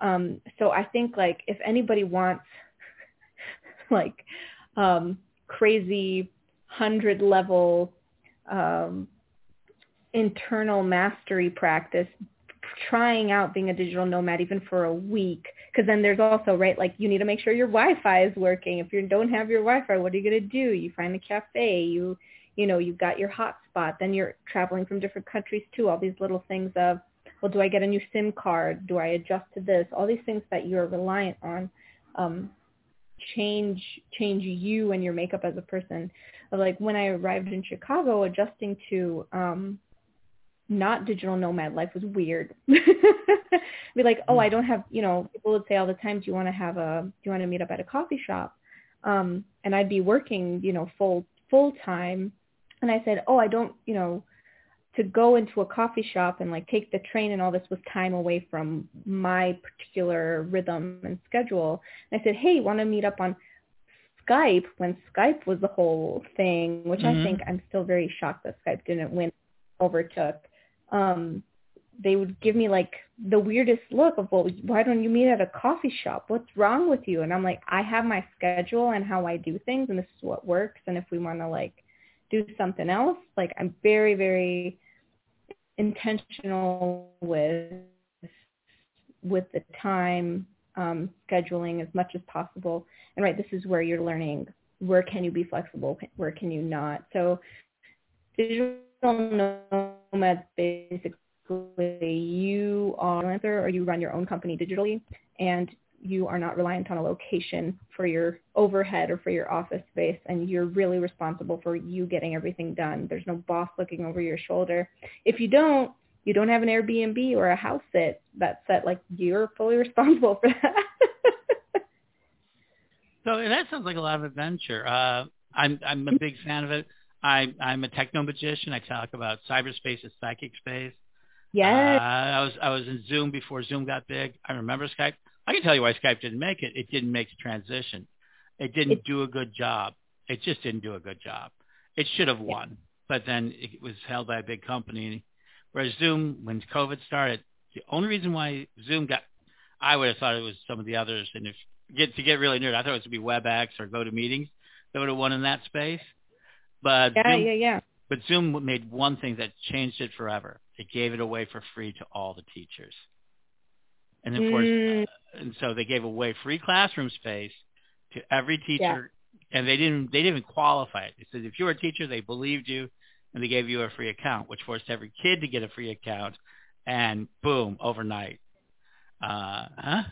Um, so I think, like, if anybody wants, like, um, crazy hundred level um, internal mastery practice, trying out being a digital nomad even for a week, because then there's also, right, like you need to make sure your Wi-Fi is working. If you don't have your Wi-Fi, what are you going to do? You find a cafe, you you know, you've got your hotspot, then you're traveling from different countries too, all these little things of, well, do I get a new SIM card? Do I adjust to this? All these things that you're reliant on um, change change you and your makeup as a person. Like when I arrived in Chicago, adjusting to um, not digital nomad life was weird. Be like, oh, I don't have, you know, people would say all the time, do you want to have a, do you want to meet up at a coffee shop? Um, and I'd be working, you know, full full time. And I said, oh, I don't, you know, to go into a coffee shop and like take the train and all this was time away from my particular rhythm and schedule. And I said, hey, want to meet up on Skype when Skype was the whole thing, which mm-hmm. I think I'm still very shocked that Skype didn't win, overtook. Um, they would give me like the weirdest look of, well, why don't you meet at a coffee shop? What's wrong with you? And I'm like, I have my schedule and how I do things, and this is what works. And if we want to like do something else, like I'm very, very intentional with with the time um, scheduling as much as possible. And right, this is where you're learning, where can you be flexible? Where can you not? So digital nomads, basically you are a freelancer or you run your own company digitally, and you are not reliant on a location for your overhead or for your office space, and you're really responsible for you getting everything done. There's no boss looking over your shoulder. If you don't, you don't have an Airbnb or a house sit that's set, like you're fully responsible for that. So that sounds like a lot of adventure. Uh, I'm I'm a big fan of it. I, I'm a techno magician. I talk about cyberspace and psychic space. Yes. Uh, I was I was in Zoom before Zoom got big. I remember Skype. I can tell you why Skype didn't make it. It didn't make the transition. It didn't it, do a good job. It just didn't do a good job. It should have won, but then it was held by a big company. Whereas Zoom, when COVID started, the only reason why Zoom got, I would have thought it was some of the others. And if get to get really nerd, I thought it was to be WebEx or GoToMeetings that would have won in that space. But yeah, Zoom, yeah, yeah. But Zoom made one thing that changed it forever. It gave it away for free to all the teachers. And of course, mm. uh, and so they gave away free classroom space to every teacher, yeah. and they didn't they didn't qualify it. They said if you were a teacher, they believed you, and they gave you a free account, which forced every kid to get a free account, and boom, overnight. Uh, huh?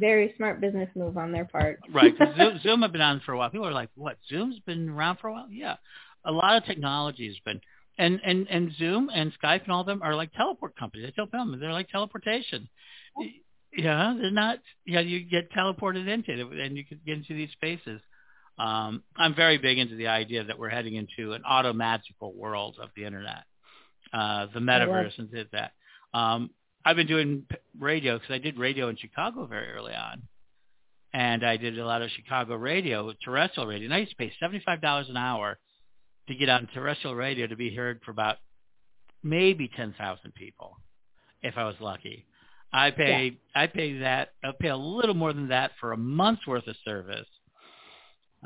Very smart business move on their part. Right. Zoom, Zoom have been on for a while. People are like, what, Zoom's been around for a while? Yeah. A lot of technology has been. And, and, and Zoom and Skype and all of them are like teleport companies. I tell them they're like teleportation. Yeah, they're not. Yeah, you get teleported into it, and you can get into these spaces. Um, I'm very big into the idea that we're heading into an auto-magical world of the internet, uh, the metaverse, and did that. Um, I've been doing radio because I did radio in Chicago very early on, and I did a lot of Chicago radio, terrestrial radio. And I used to pay seventy-five dollars an hour to get on terrestrial radio to be heard for about maybe ten thousand people, if I was lucky. I pay yeah. I pay that I pay a little more than that for a month's worth of service,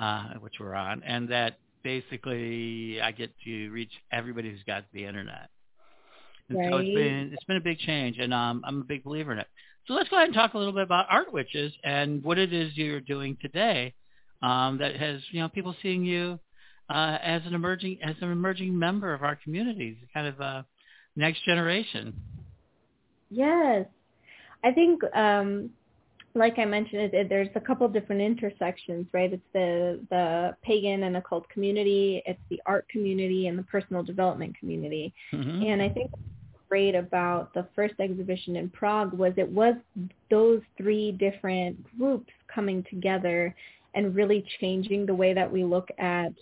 uh, which we're on, and that basically I get to reach everybody who's got the internet. And right. So it's been it's been a big change, and um, I'm a big believer in it. So let's go ahead and talk a little bit about Art Witches and what it is you're doing today, um, that has, you know, people seeing you. Uh, as an emerging as an emerging member of our communities, kind of a next generation. Yes. I think, um, like I mentioned, it, it, there's a couple different intersections, right? It's the, the pagan and occult community, it's the art community, and the personal development community. Mm-hmm. And I think what's great about the first exhibition in Prague was it was those three different groups coming together and really changing the way that we look at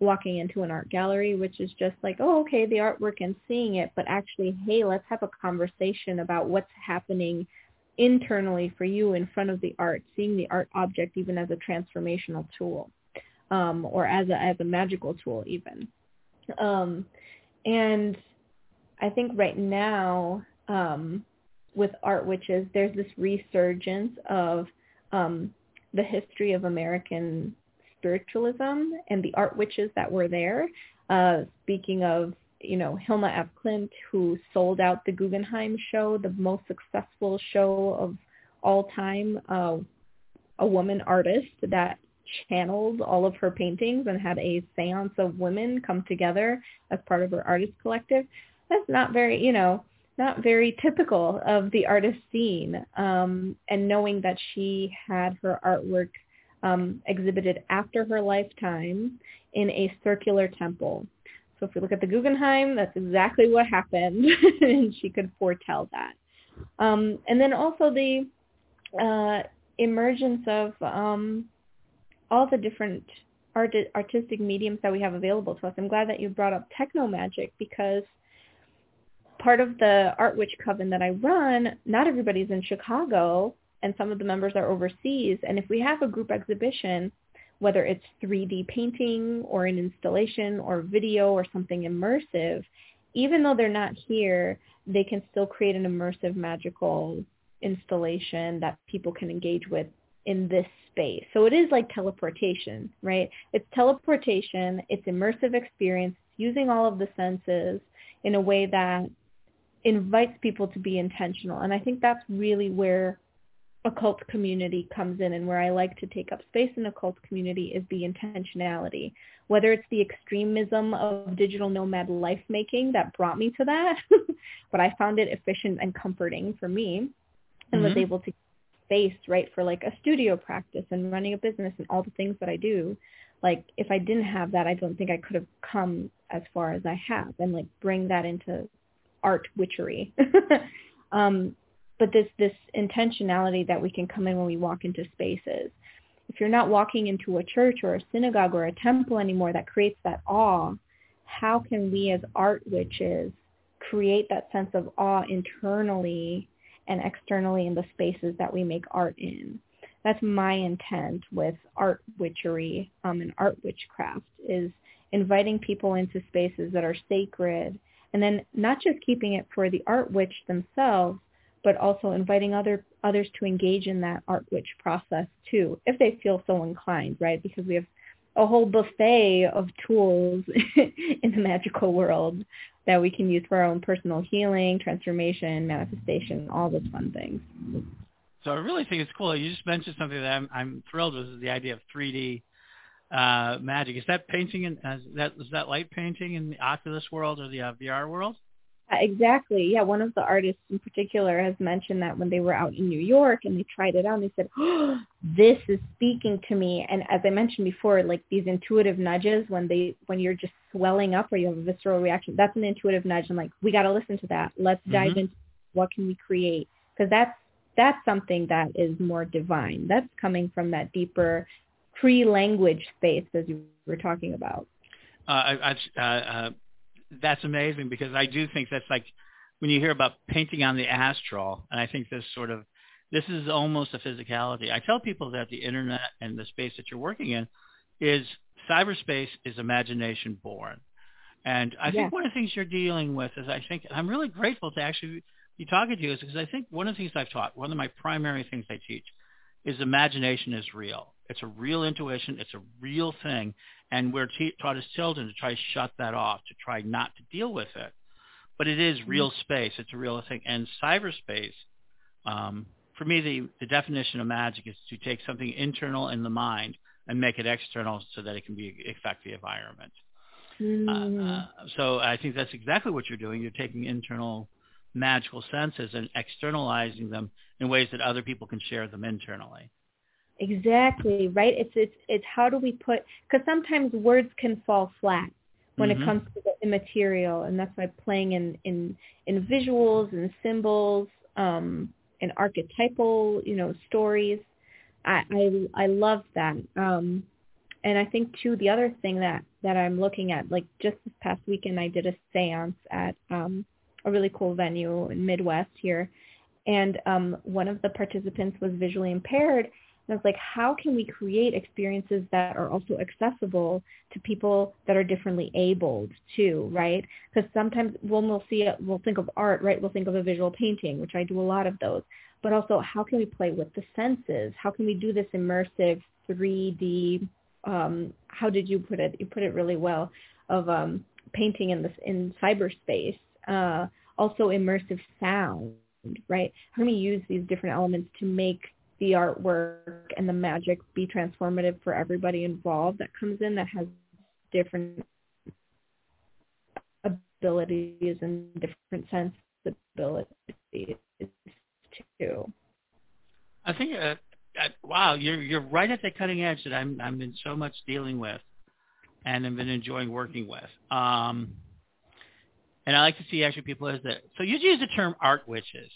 walking into an art gallery, which is just like, oh, okay, the artwork and seeing it, but actually, hey, let's have a conversation about what's happening internally for you in front of the art, seeing the art object even as a transformational tool, um, or as a, as a magical tool even. Um, and I think right now, um, with Art Witches, there's this resurgence of um, the history of American spiritualism and the art witches that were there. Uh, speaking of, you know, Hilma F. Klint, who sold out the Guggenheim show, the most successful show of all time, uh, a woman artist that channeled all of her paintings and had a seance of women come together as part of her artist collective. That's not very, you know, not very typical of the artist scene. Um, and knowing that she had her artwork Um, exhibited after her lifetime in a circular temple. So if we look at the Guggenheim, that's exactly what happened, and she could foretell that. Um, and then also the uh, emergence of um, all the different art- artistic mediums that we have available to us. I'm glad that you brought up techno magic, because part of the Art Witch Coven that I run, not everybody's in Chicago, and some of the members are overseas. And if we have a group exhibition, whether it's three D painting or an installation or video or something immersive, even though they're not here, they can still create an immersive magical installation that people can engage with in this space. So it is like teleportation, right? It's teleportation, it's immersive experience, using all of the senses in a way that invites people to be intentional. And I think that's really where occult community comes in, and where I like to take up space in occult community is the intentionality, whether it's the extremism of digital nomad life making that brought me to that, but I found it efficient and comforting for me, and mm-hmm. was able to get space, right, for like a studio practice and running a business and all the things that I do. Like, if I didn't have that, I don't think I could have come as far as I have, and like bring that into art witchery. um, but this this intentionality that we can come in when we walk into spaces. If you're not walking into a church or a synagogue or a temple anymore that creates that awe, how can we as art witches create that sense of awe internally and externally in the spaces that we make art in? That's my intent with art witchery um, and art witchcraft, is inviting people into spaces that are sacred, and then not just keeping it for the art witch themselves, but also inviting other others to engage in that art witch process too, if they feel so inclined, right? Because we have a whole buffet of tools in the magical world that we can use for our own personal healing, transformation, manifestation, all those fun things. So I really think it's cool. You just mentioned something that I'm, I'm thrilled with, is the idea of three D uh, magic. Is that painting? In, is that is that light painting in the Oculus world or the uh, V R world? Uh, exactly. Yeah. One of the artists in particular has mentioned that when they were out in New York and they tried it out, and they said, "Oh, this is speaking to me." And as I mentioned before, like these intuitive nudges when they when you're just swelling up or you have a visceral reaction, that's an intuitive nudge. I'm like, we got to listen to that. Let's dive mm-hmm. into what can we create, because that's. That's something that is more divine. That's coming from that deeper pre-language space, as you were talking about. Uh, I, I, uh, uh, that's amazing, because I do think that's like when you hear about painting on the astral, and I think this sort of, this is almost a physicality. I tell people that the internet and the space that you're working in is, cyberspace is imagination born. And I yeah. think one of the things you're dealing with is, I think, I'm really grateful to actually be talking to you, is because I think one of the things I've taught, one of my primary things I teach, is imagination is real. It's a real intuition. It's a real thing. And we're te- taught as children to try to shut that off, to try not to deal with it. But it is real mm-hmm. space. It's a real thing. And cyberspace, um, for me, the, the definition of magic is to take something internal in the mind and make it external so that it can be affect the environment. Mm-hmm. Uh, uh, so I think that's exactly what you're doing. You're taking internal magical senses and externalizing them in ways that other people can share them internally. Exactly, right? It's it's it's how do we put, because sometimes words can fall flat when mm-hmm. it comes to the immaterial, and that's why playing in in, in visuals and symbols, um, and archetypal, you know, stories. I I, I love that, um, and I think too the other thing that that I'm looking at, like just this past weekend, I did a séance at. Um, a really cool venue in Midwest here. And um, one of the participants was visually impaired. And I was like, how can we create experiences that are also accessible to people that are differently abled too, right? Because sometimes when we'll see it, we'll think of art, right? We'll think of a visual painting, which I do a lot of those. But also, how can we play with the senses? How can we do this immersive three D, um, how did you put it? You put it really well, of um, painting in this in cyberspace. Uh, also immersive sound, right? How do we use these different elements to make the artwork and the magic be transformative for everybody involved that comes in, that has different abilities and different sensibilities too? I think, uh, I, wow, you're you're right at the cutting edge that I'm I've been so much dealing with, and I've been enjoying working with. Um, And I like to see actually people as that. So you use the term art witches.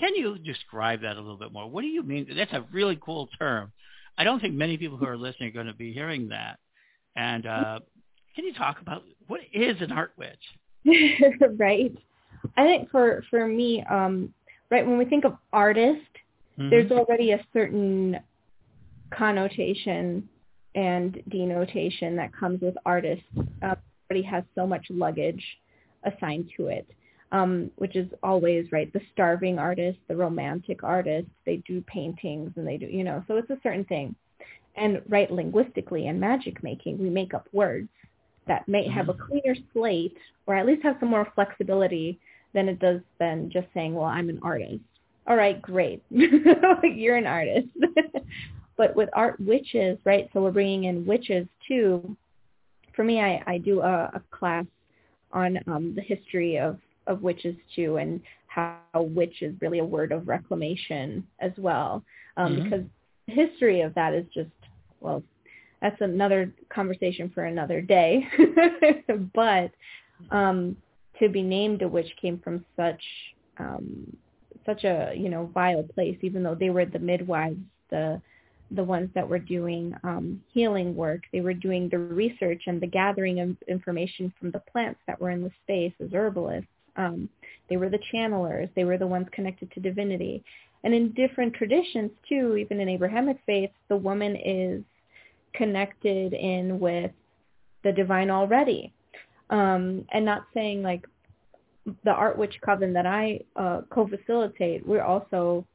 Can you describe that a little bit more? What do you mean? That's a really cool term. I don't think many people who are listening are going to be hearing that. And uh, can you talk about what is an art witch? Right. I think for, for me, um, right, when we think of artist, mm-hmm. there's already a certain connotation and denotation that comes with artists. Uh, everybody has so much luggage assigned to it, um, which is always, right, the starving artist, the romantic artist, they do paintings and they do, you know, so it's a certain thing. And right, linguistically and magic making, we make up words that may have a cleaner slate or at least have some more flexibility than it does than just saying, well, I'm an artist. All right, great. You're an artist. But with art witches, right, so we're bringing in witches too. For me, I, I do a, a class on um, the history of, of witches too, and how witch is really a word of reclamation as well, um, mm-hmm. because the history of that is just, well, that's another conversation for another day. But um, to be named a witch came from such um, such a, you know, vile place, even though they were the midwives, the the ones that were doing um, healing work. They were doing the research and the gathering of information from the plants that were in the space as herbalists. Um, they were the channelers. They were the ones connected to divinity. And in different traditions, too, even in Abrahamic faith, the woman is connected in with the divine already. Um, and not saying, like, the Art Witch Coven that I uh, co-facilitate, we're also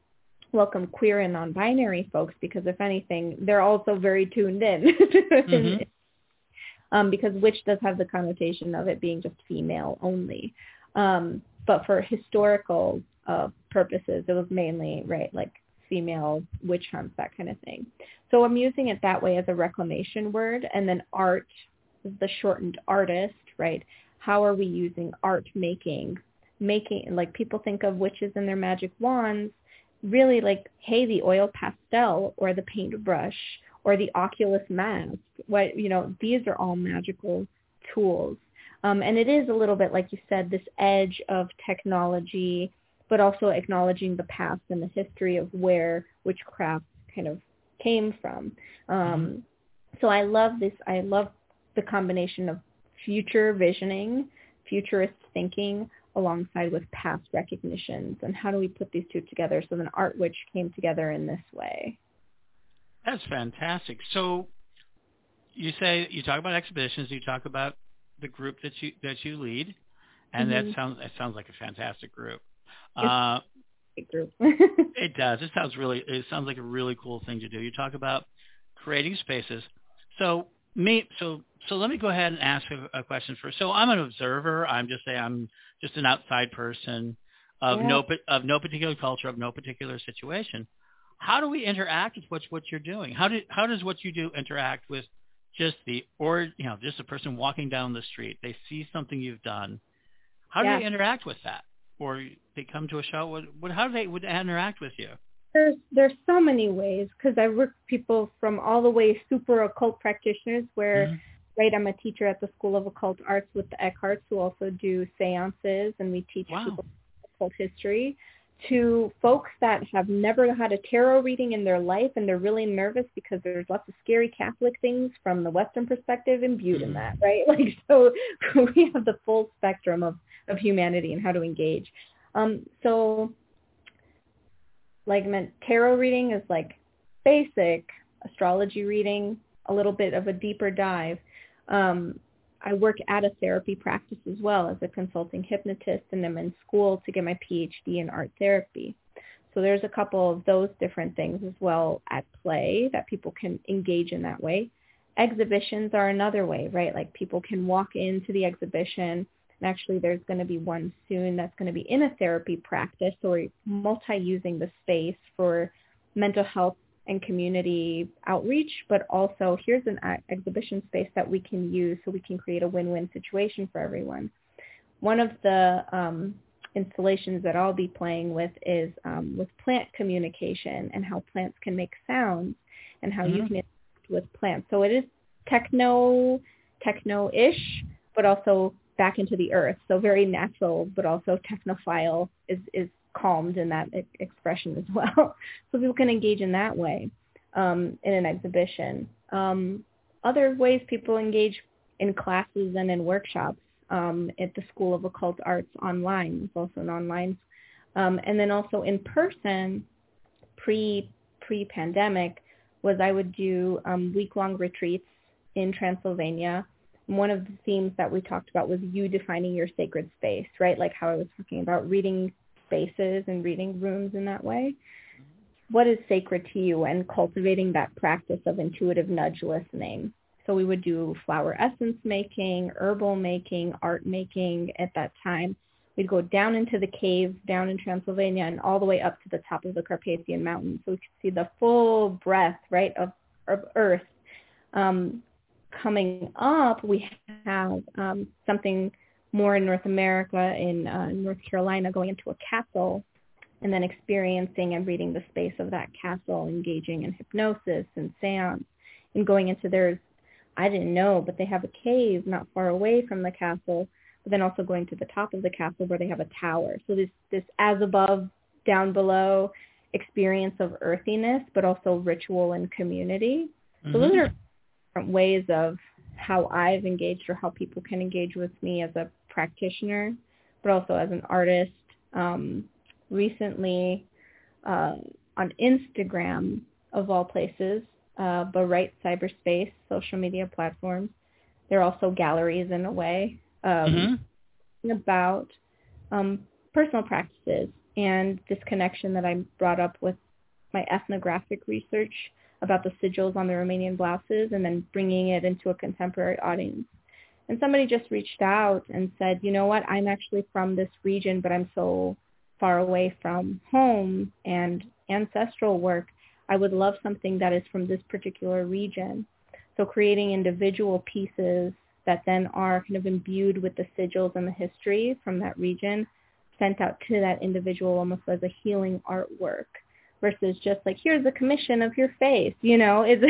welcome queer and non-binary folks, because if anything, they're also very tuned in. Mm-hmm. um, because witch does have the connotation of it being just female only. Um, but for historical uh, purposes, it was mainly, right, like female witch hunts, that kind of thing. So I'm using it that way as a reclamation word. And then art is the shortened artist, right? How are we using art making? Making, like, people think of witches and their magic wands. Really, like, hey, the oil pastel or the paintbrush or the Oculus mask. What, you know, these are all magical tools. Um, and it is a little bit, like you said, this edge of technology, but also acknowledging the past and the history of where witchcraft kind of came from. Um, so I love this. I love the combination of future visioning, futurist thinking, alongside with past recognitions, and how do we put these two together? So then Art Witch came together in this way. That's fantastic. So you say, you talk about exhibitions, you talk about the group that you that you lead, and mm-hmm. that sounds that sounds like a fantastic group. It's uh, a group. It does. It sounds really. It sounds like a really cool thing to do. You talk about creating spaces. So me. So. So let me go ahead and ask a, a question first. So I'm an observer. I'm just a, I'm just an outside person of yeah. no of no particular culture, of no particular situation. How do we interact with what what you're doing? How do how does what you do interact with just the or you know just a person walking down the street? They see something you've done. How yeah. do they interact with that? Or they come to a show. What, what how do they would interact with you? There's, there's so many ways, because I work with people from all the way super occult practitioners where. Mm-hmm. Right, I'm a teacher at the School of Occult Arts with the Eckharts, who also do seances, and we teach wow. people occult history, to folks that have never had a tarot reading in their life, and they're really nervous because there's lots of scary Catholic things from the Western perspective imbued in that, right? Like, so we have the full spectrum of, of humanity and how to engage. Um, so, like, tarot reading is, like, basic astrology reading, a little bit of a deeper dive. Um, I work at a therapy practice as well as a consulting hypnotist, and I'm in school to get my P H D in art therapy. So there's a couple of those different things as well at play that people can engage in that way. Exhibitions are another way, right? Like, people can walk into the exhibition, and actually there's going to be one soon that's going to be in a therapy practice, so we're multi-using the space for mental health and community outreach, but also here's an exhibition space that we can use so we can create a win-win situation for everyone. One of the um, installations that I'll be playing with is um, with plant communication and how plants can make sounds and how mm-hmm. you can interact with plants. So it is techno, techno-ish, but also back into the earth. So very natural, but also technophile is, is calmed in that e- expression as well. So people can engage in that way um, in an exhibition. Um, other ways people engage in classes and in workshops um, at the School of Occult Arts online. It's also an online. Um, and then also in person, pre, pre-pandemic, was I would do um, week-long retreats in Transylvania one of the themes that we talked about was you defining your sacred space, right? Like how I was talking about reading spaces and reading rooms in that way. What is sacred to you, and cultivating that practice of intuitive nudge listening. So we would do flower essence making, herbal making, art making at that time. We'd go down into the caves, down in Transylvania, and all the way up to the top of the Carpathian Mountains. So we could see the full breadth, right, of, of Earth. Um, coming up, we have um, something more in North America, in uh, North Carolina, going into a castle and then experiencing and reading the space of that castle, engaging in hypnosis and seance, and going into their, I didn't know, but they have a cave not far away from the castle, but then also going to the top of the castle where they have a tower. So this, this as above, down below experience of earthiness, but also ritual and community. Mm-hmm. So those are different ways of how I've engaged, or how people can engage with me as a practitioner, but also as an artist. Um, recently uh, on Instagram, of all places, uh, but right, cyberspace, social media platforms. They're also galleries in a way, um, mm-hmm. about um, personal practices, and this connection that I brought up with my ethnographic research about the sigils on the Romanian blouses, and then bringing it into a contemporary audience. And somebody just reached out and said, you know what, I'm actually from this region, but I'm so far away from home and ancestral work. I would love something that is from this particular region. So creating individual pieces that then are kind of imbued with the sigils and the history from that region, sent out to that individual almost as a healing artwork, versus just like, here's a commission of your face, you know, is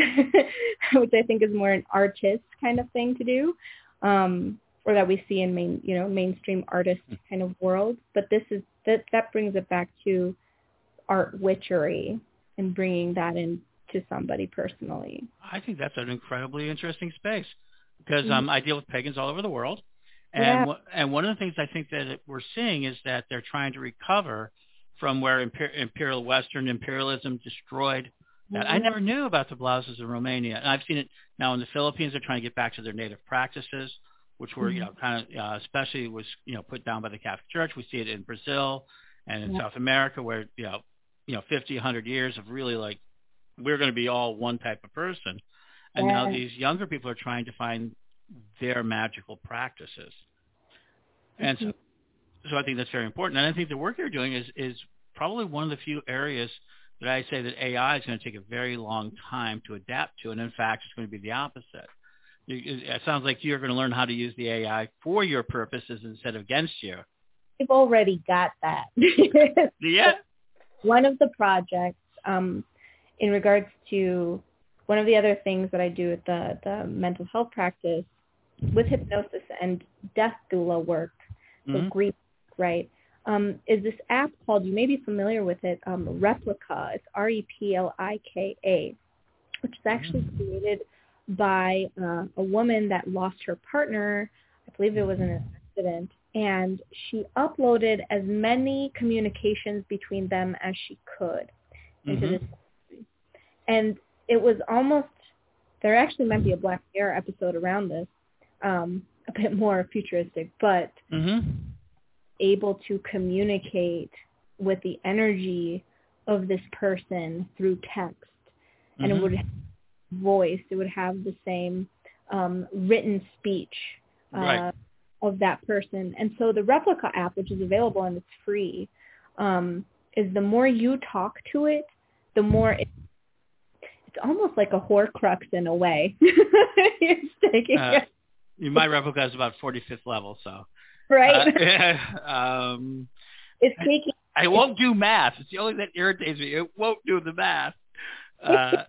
which I think is more an artist kind of thing to do. Um, or that we see in main, you know, mainstream artist kind of world. But this is, that, that brings it back to art witchery and bringing that in to somebody personally. I think that's an incredibly interesting space, because mm-hmm. um, I deal with pagans all over the world. And yeah. w- and one of the things I think that we're seeing is that they're trying to recover from where imper- imperial Western imperialism destroyed that. Mm-hmm. I never knew about the blouses in Romania. And I've seen it now in the Philippines. They're trying to get back to their native practices, which were, you know, kind of, uh, especially was, you know, put down by the Catholic Church. We see it in Brazil and in yeah. South America, where, you know, you know, fifty, a hundred years of really like, we're going to be all one type of person. And yeah. now these younger people are trying to find their magical practices. And mm-hmm. so, so I think that's very important. And I think the work you're doing is, is probably one of the few areas that I say that A I is going to take a very long time to adapt to. And in fact, it's going to be the opposite. It sounds like you're going to learn how to use the A I for your purposes instead of against you. I've already got that. Yeah. One of the projects, um, in regards to one of the other things that I do at the, the mental health practice with hypnosis and death doula work, so mm-hmm. grief, right, um, is this app called, you may be familiar with it, um, Replika. It's R E P L I K A, which is actually mm-hmm. created by uh, a woman that lost her partner. I believe it was in an accident, and she uploaded as many communications between them as she could into mm-hmm. this. And it was almost, there actually might be a Black Mirror episode around this, um, a bit more futuristic, but mm-hmm. able to communicate with the energy of this person through text, mm-hmm. and it would voice, it would have the same um, written speech uh, right. of that person. And so the Replika app, which is available and it's free, um, is the more you talk to it, the more it, it's almost like a horcrux in a way. It's taking uh, my Replika is about forty-fifth level, so right. Uh, um, it's taking. I, I won't do math. It's the only thing that irritates me. It won't do the math. Uh,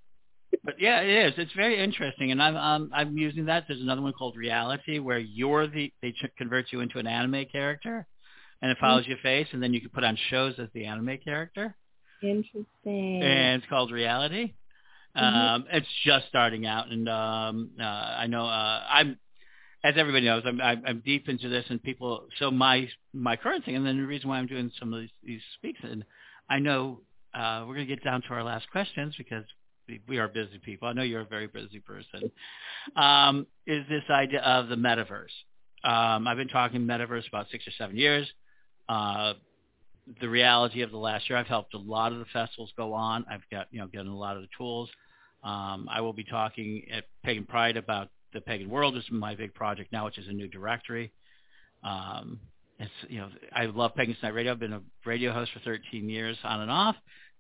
But yeah, it is. It's very interesting, and I'm um, I'm using that. There's another one called Reality, where you're the they ch- convert you into an anime character, and it follows mm-hmm. your face, and then you can put on shows as the anime character. Interesting. And it's called Reality. Mm-hmm. Um, it's just starting out, and um, uh, I know uh, I'm, as everybody knows, I'm, I'm I'm deep into this, and people. So my my current thing, and then the reason why I'm doing some of these, these speaks, and I know uh, we're going to get down to our last questions because we are busy people. I know you're a very busy person. Um, is this idea of the metaverse? Um, I've been talking metaverse about six or seven years. Uh, the reality of the last year, I've helped a lot of the festivals go on. I've got, you know, gotten a lot of the tools. Um, I will be talking at Pagan Pride about the Pagan World, which is my big project now, which is a new directory. Um, it's, you know, I love Pagans Tonight Radio. I've been a radio host for thirteen years on and off,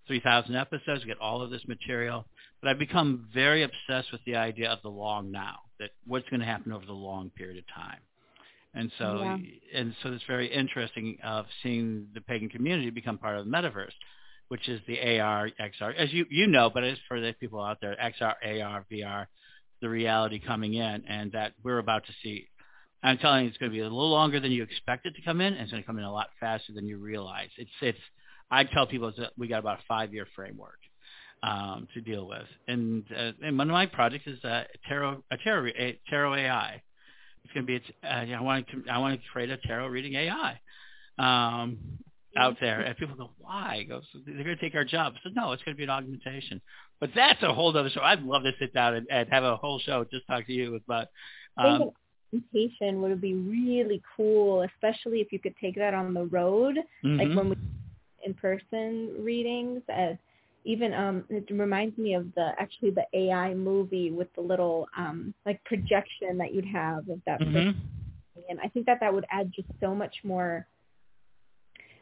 three thousand episodes, get all of this material. But I've become very obsessed with the idea of the long now, that what's going to happen over the long period of time. And so, yeah. and so it's very interesting of seeing the pagan community become part of the metaverse, which is the A R, X R, as you, you know, but it's for the people out there, X R, A R, V R, the reality coming in, and that we're about to see. I'm telling you, it's going to be a little longer than you expect it to come in, and it's going to come in a lot faster than you realize. It's, it's, I tell people it's a, we got about a five-year framework um, to deal with. And, uh, and one of my projects is uh, tarot, a tarot, a tarot A I. It's going to be, uh, I want to, I want to create a tarot reading A I um, out there. And people go, why? Go, so they're going to take our jobs. So no, it's going to be an augmentation. But that's a whole other show. I'd love to sit down and, and have a whole show, just talk to you about. Um, augmentation would be really cool, especially if you could take that on the road, mm-hmm. like when we in-person readings. As even um, it reminds me of the actually the A I movie with the little um, like projection that you'd have of that. Mm-hmm. And I think that that would add just so much more.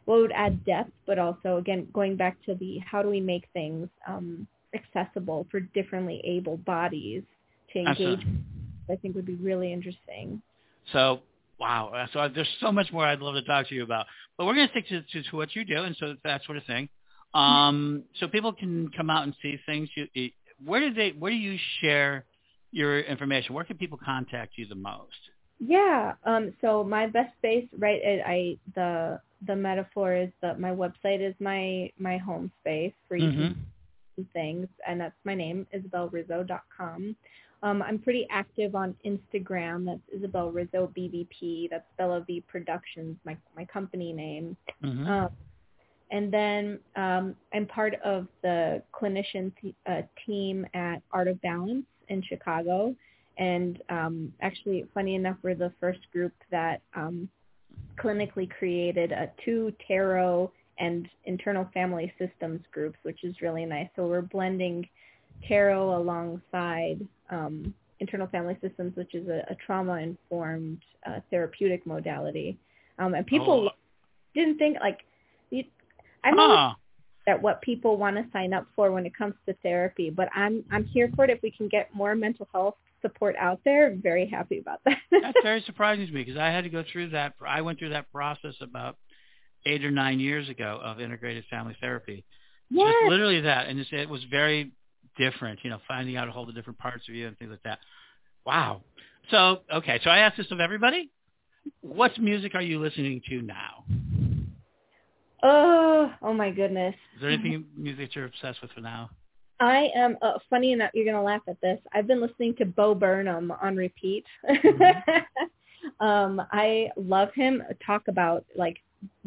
Well, it would add depth, but also again going back to the how do we make things um, accessible for differently able bodies to engage. Absolutely. I think would be really interesting. So. Wow. So I, there's so much more I'd love to talk to you about, but we're going to stick to, to, to what you do. And so that sort of thing. Um, so people can come out and see things. You, where do they, where do you share your information? Where can people contact you the most? Yeah. Um, so my best space, right. I, I the, the metaphor is that my website is my, my home space for you mm-hmm. to see things. And that's my name, Isabelle Rizo dot com. Um, I'm pretty active on Instagram. That's Isabelle Rizo B V P. That's Bella V Productions, my my company name. Mm-hmm. Um, and then um, I'm part of the clinician t- uh, team at Art of Balance in Chicago. And um, actually, funny enough, we're the first group that um, clinically created a two tarot and internal family systems groups, which is really nice. So we're blending tarot alongside um, internal family systems, which is a, a trauma-informed uh, therapeutic modality. Um, and people oh. didn't think, like, you, I don't ah. know that what people want to sign up for when it comes to therapy, but I'm I'm here for it. If we can get more mental health support out there, I'm very happy about that. That's very surprising to me because I had to go through that. I went through that process about eight or nine years ago of integrated family therapy. Yes. Just literally that. And it was very different, you know, finding out a whole the different parts of you and things like that. Wow. So, okay. So I asked this of everybody. What music are you listening to now? Oh, oh my goodness. Is there anything music you're obsessed with for now? I am, uh, funny enough, you're going to laugh at this. I've been listening to Bo Burnham on repeat. Mm-hmm. um, I love him. Talk about like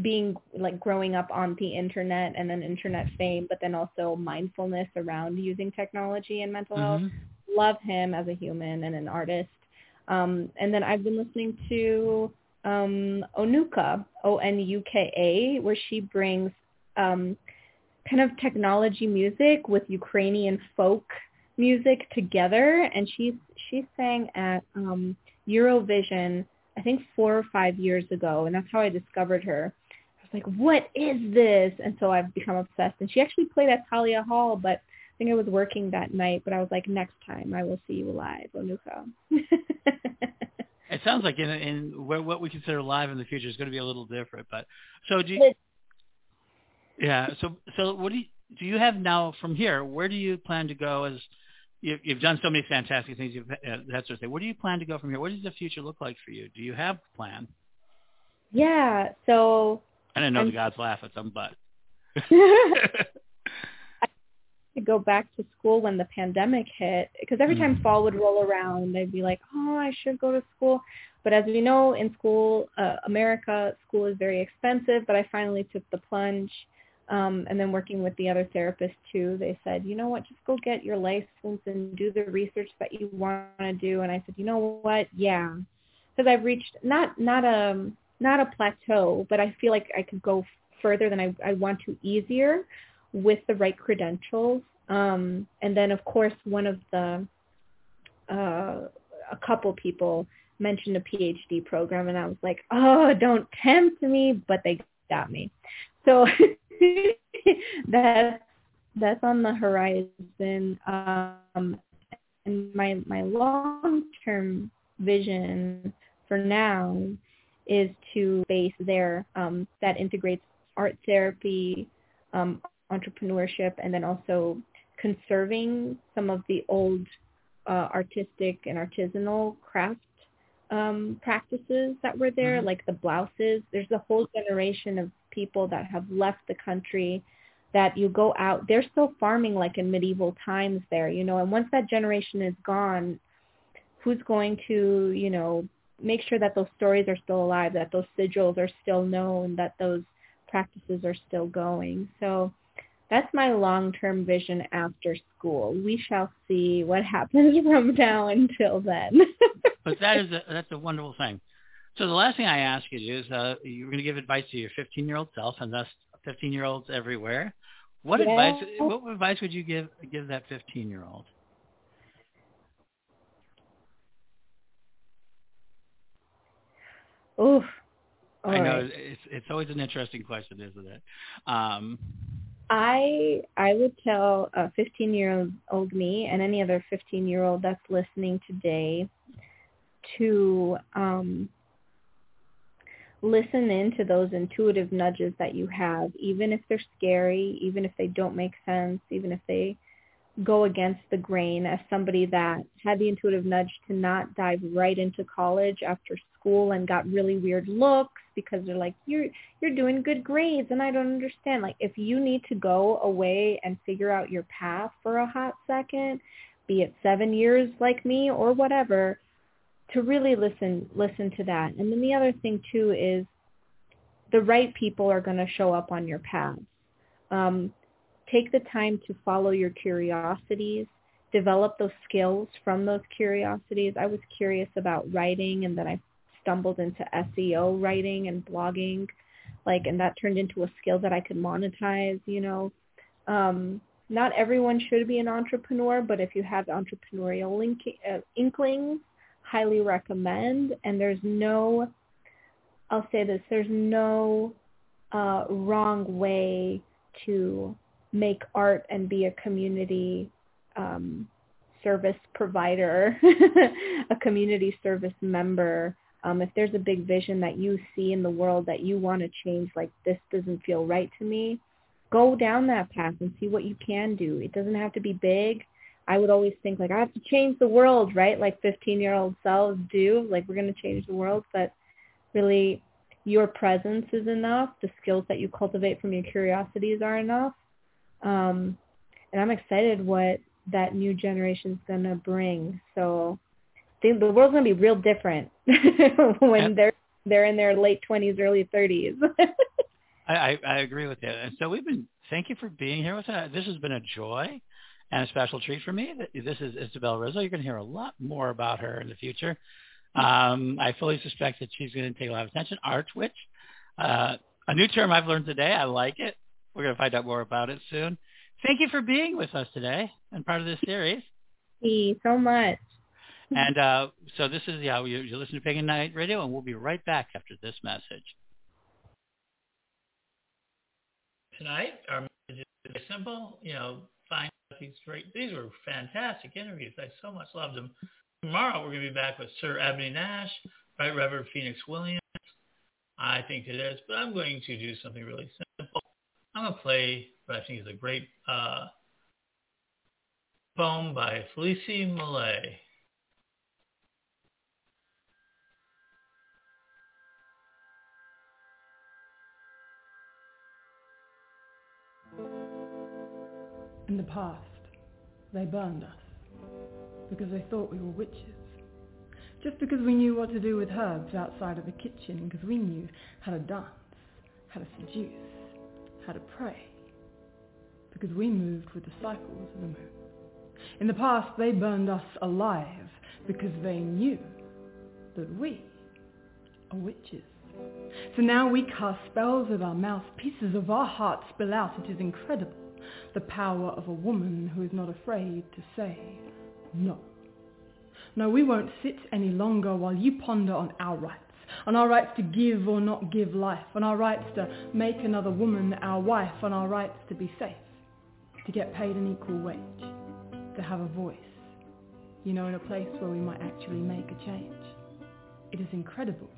being like growing up on the internet and then internet fame, but then also mindfulness around using technology and mental mm-hmm. health. Love him as a human and an artist. Um, and then I've been listening to um, Onuka, O N U K A, where she brings um, kind of technology music with Ukrainian folk music together. And she, she sang at um, Eurovision I think four or five years ago, and that's how I discovered her. I was like, what is this? And so I've become obsessed. And she actually played at Talia Hall, but I think I was working that night, but I was like, next time I will see you live, Onuka. It sounds like in, in what we consider live in the future is going to be a little different. But so do you, yeah. So, so what do you, do you have now from here? Where do you plan to go as you've done so many fantastic things. You've, uh, that sort of thing. Where do you plan to go from here? What does the future look like for you? Do you have a plan? Yeah. So I didn't know I'm, the gods laugh at some butt. I to go back to school when the pandemic hit, because every time mm. fall would roll around, I'd be like, oh, I should go to school. But as we know, in school, uh, America, school is very expensive. But I finally took the plunge. Um, and then working with the other therapists too, they said, you know what, just go get your license and do the research that you want to do. And I said, you know what, yeah, because I've reached not not a not a plateau, but I feel like I could go further than I, I want to easier with the right credentials. Um, and then, of course, one of the uh, a couple people mentioned a P H D program, and I was like, oh, don't tempt me, but they got me. So that that's on the horizon. Um, and my my long-term vision for now is to base there um, that integrates art therapy, um, entrepreneurship, and then also conserving some of the old uh, artistic and artisanal craft um, practices that were there, mm-hmm. like the blouses. There's a whole generation of people that have left the country that you go out, they're still farming like in medieval times there, you know, and once that generation is gone, who's going to, you know, make sure that those stories are still alive, that those sigils are still known, that those practices are still going. So that's my long-term vision after school. We shall see what happens from now until then. But that is a, that's a wonderful thing. So the last thing I ask you is, uh, you're going to give advice to your fifteen-year-old self, and thus fifteen-year-olds everywhere. What yeah. advice? What advice would you give give that fifteen-year-old? Oof. All I know right. it's it's always an interesting question, isn't it? Um, I I would tell a fifteen-year-old me and any other fifteen-year-old that's listening today to um, listen in to those intuitive nudges that you have, even if they're scary, even if they don't make sense, even if they go against the grain. As somebody that had the intuitive nudge to not dive right into college after school and got really weird looks because they're like, you're you're doing good grades and I don't understand. Like, if you need to go away and figure out your path for a hot second, be it seven years like me or whatever, to really listen listen to that. And then the other thing too is the right people are going to show up on your path. Um, take the time to follow your curiosities, develop those skills from those curiosities. I was curious about writing, and then I stumbled into S E O writing and blogging, like, and that turned into a skill that I could monetize, you know. Um, not everyone should be an entrepreneur, but if you have entrepreneurial link, uh, inklings, highly recommend. And there's no, I'll say this, there's no uh, wrong way to make art and be a community um, service provider, a community service member. Um, if there's a big vision that you see in the world that you want to change, like, this doesn't feel right to me, go down that path and see what you can do. It doesn't have to be big. I would always think, like, I have to change the world, right? Like fifteen-year-old selves do, like, we're going to change the world. But really, your presence is enough. The skills that you cultivate from your curiosities are enough. Um, and I'm excited what that new generation is going to bring. So they, the world's going to be real different when and they're they're in their late twenties, early thirties. I, I, I agree with that. And so we've been, thank you for being here with us. This has been a joy and a special treat for me. This is Isabelle Rizo. You're going to hear a lot more about her in the future. Um, I fully suspect that she's going to take a lot of attention. Arch witch, uh, a new term I've learned today. I like it. We're going to find out more about it soon. Thank you for being with us today and part of this series. Thank you so much. And uh, so this is, yeah, you, you listen to Pagan Night Radio, and we'll be right back after this message. Tonight, our message is simple. You know, find these great, these were fantastic interviews. I so much loved them. Tomorrow, we're going to be back with Sir Abney Nash, Right Reverend Phoenix Williams, I think it is, but I'm going to do something really simple. I'm going to play what I think is a great uh, poem by Felicie Millay. In the past, they burned us because they thought we were witches. Just because we knew what to do with herbs outside of the kitchen, because we knew how to dance, how to seduce, how to pray. because we moved with the cycles of the moon. In the past, they burned us alive because they knew that we are witches. So now we cast spells with our mouth, pieces of our hearts spill out. It is incredible, the power of a woman who is not afraid to say no. No, we won't sit any longer while you ponder on our rights, on our rights to give or not give life, on our rights to make another woman our wife, on our rights to be safe, to get paid an equal wage, to have a voice, you know, in a place where we might actually make a change. It is incredible,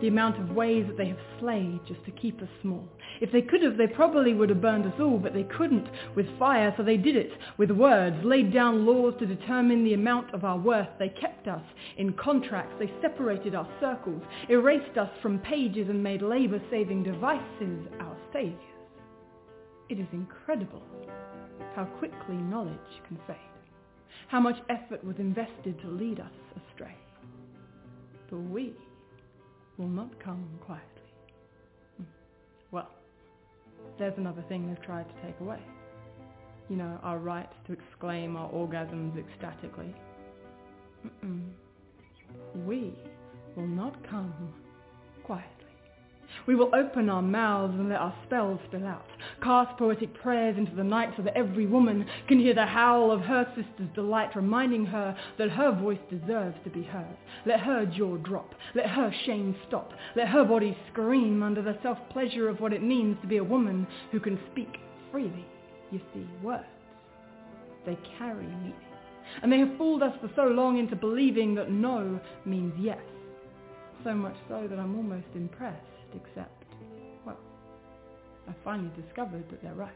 the amount of ways that they have slayed just to keep us small. If they could have, they probably would have burned us all, but they couldn't with fire, so they did it with words, laid down laws to determine the amount of our worth. They kept us in contracts. They separated our circles, erased us from pages, and made labor-saving devices our saviors. It is incredible how quickly knowledge can fade, how much effort was invested to lead us astray. But we will not come quietly. Well, there's another thing they've tried to take away. You know, our rights to exclaim our orgasms ecstatically. Mm-mm. We will not come quietly. We will open our mouths and let our spells spill out, cast poetic prayers into the night so that every woman can hear the howl of her sister's delight, reminding her that her voice deserves to be heard. Let her jaw drop. Let her shame stop. Let her body scream under the self-pleasure of what it means to be a woman who can speak freely. You see, words, they carry meaning. And they have fooled us for so long into believing that no means yes. So much so that I'm almost impressed. Except, well, I finally discovered that they're right.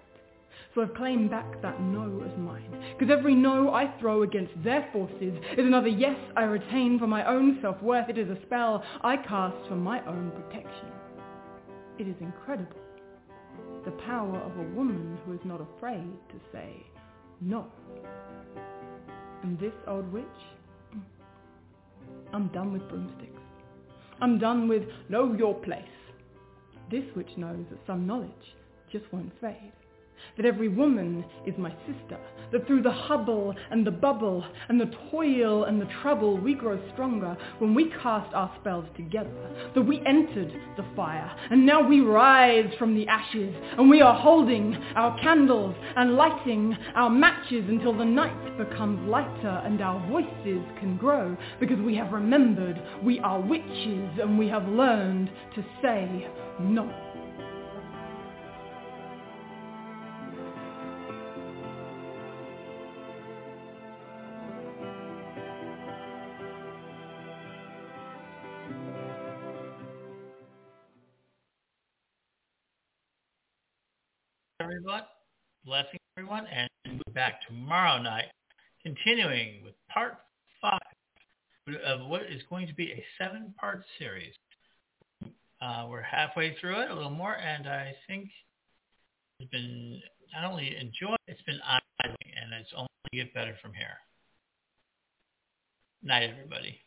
So I've claimed back that no as mine, because every no I throw against their forces is another yes I retain for my own self-worth. It is a spell I cast for my own protection. It is incredible, the power of a woman who is not afraid to say no. And this old witch, I'm done with broomsticks. I'm done with know your place. This witch knows that some knowledge just won't fade, that every woman is my sister, that through the hubble and the bubble and the toil and the trouble we grow stronger when we cast our spells together, that we entered the fire and now we rise from the ashes, and we are holding our candles and lighting our matches until the night becomes lighter and our voices can grow, because we have remembered we are witches and we have learned to say no. Everyone, blessing everyone, and we'll be back tomorrow night, continuing with part five of what is going to be a seven-part series. Uh, we're halfway through it, a little more, and I think it's been not only enjoyed, it's been eye-opening, and it's only going to get better from here. Night, everybody.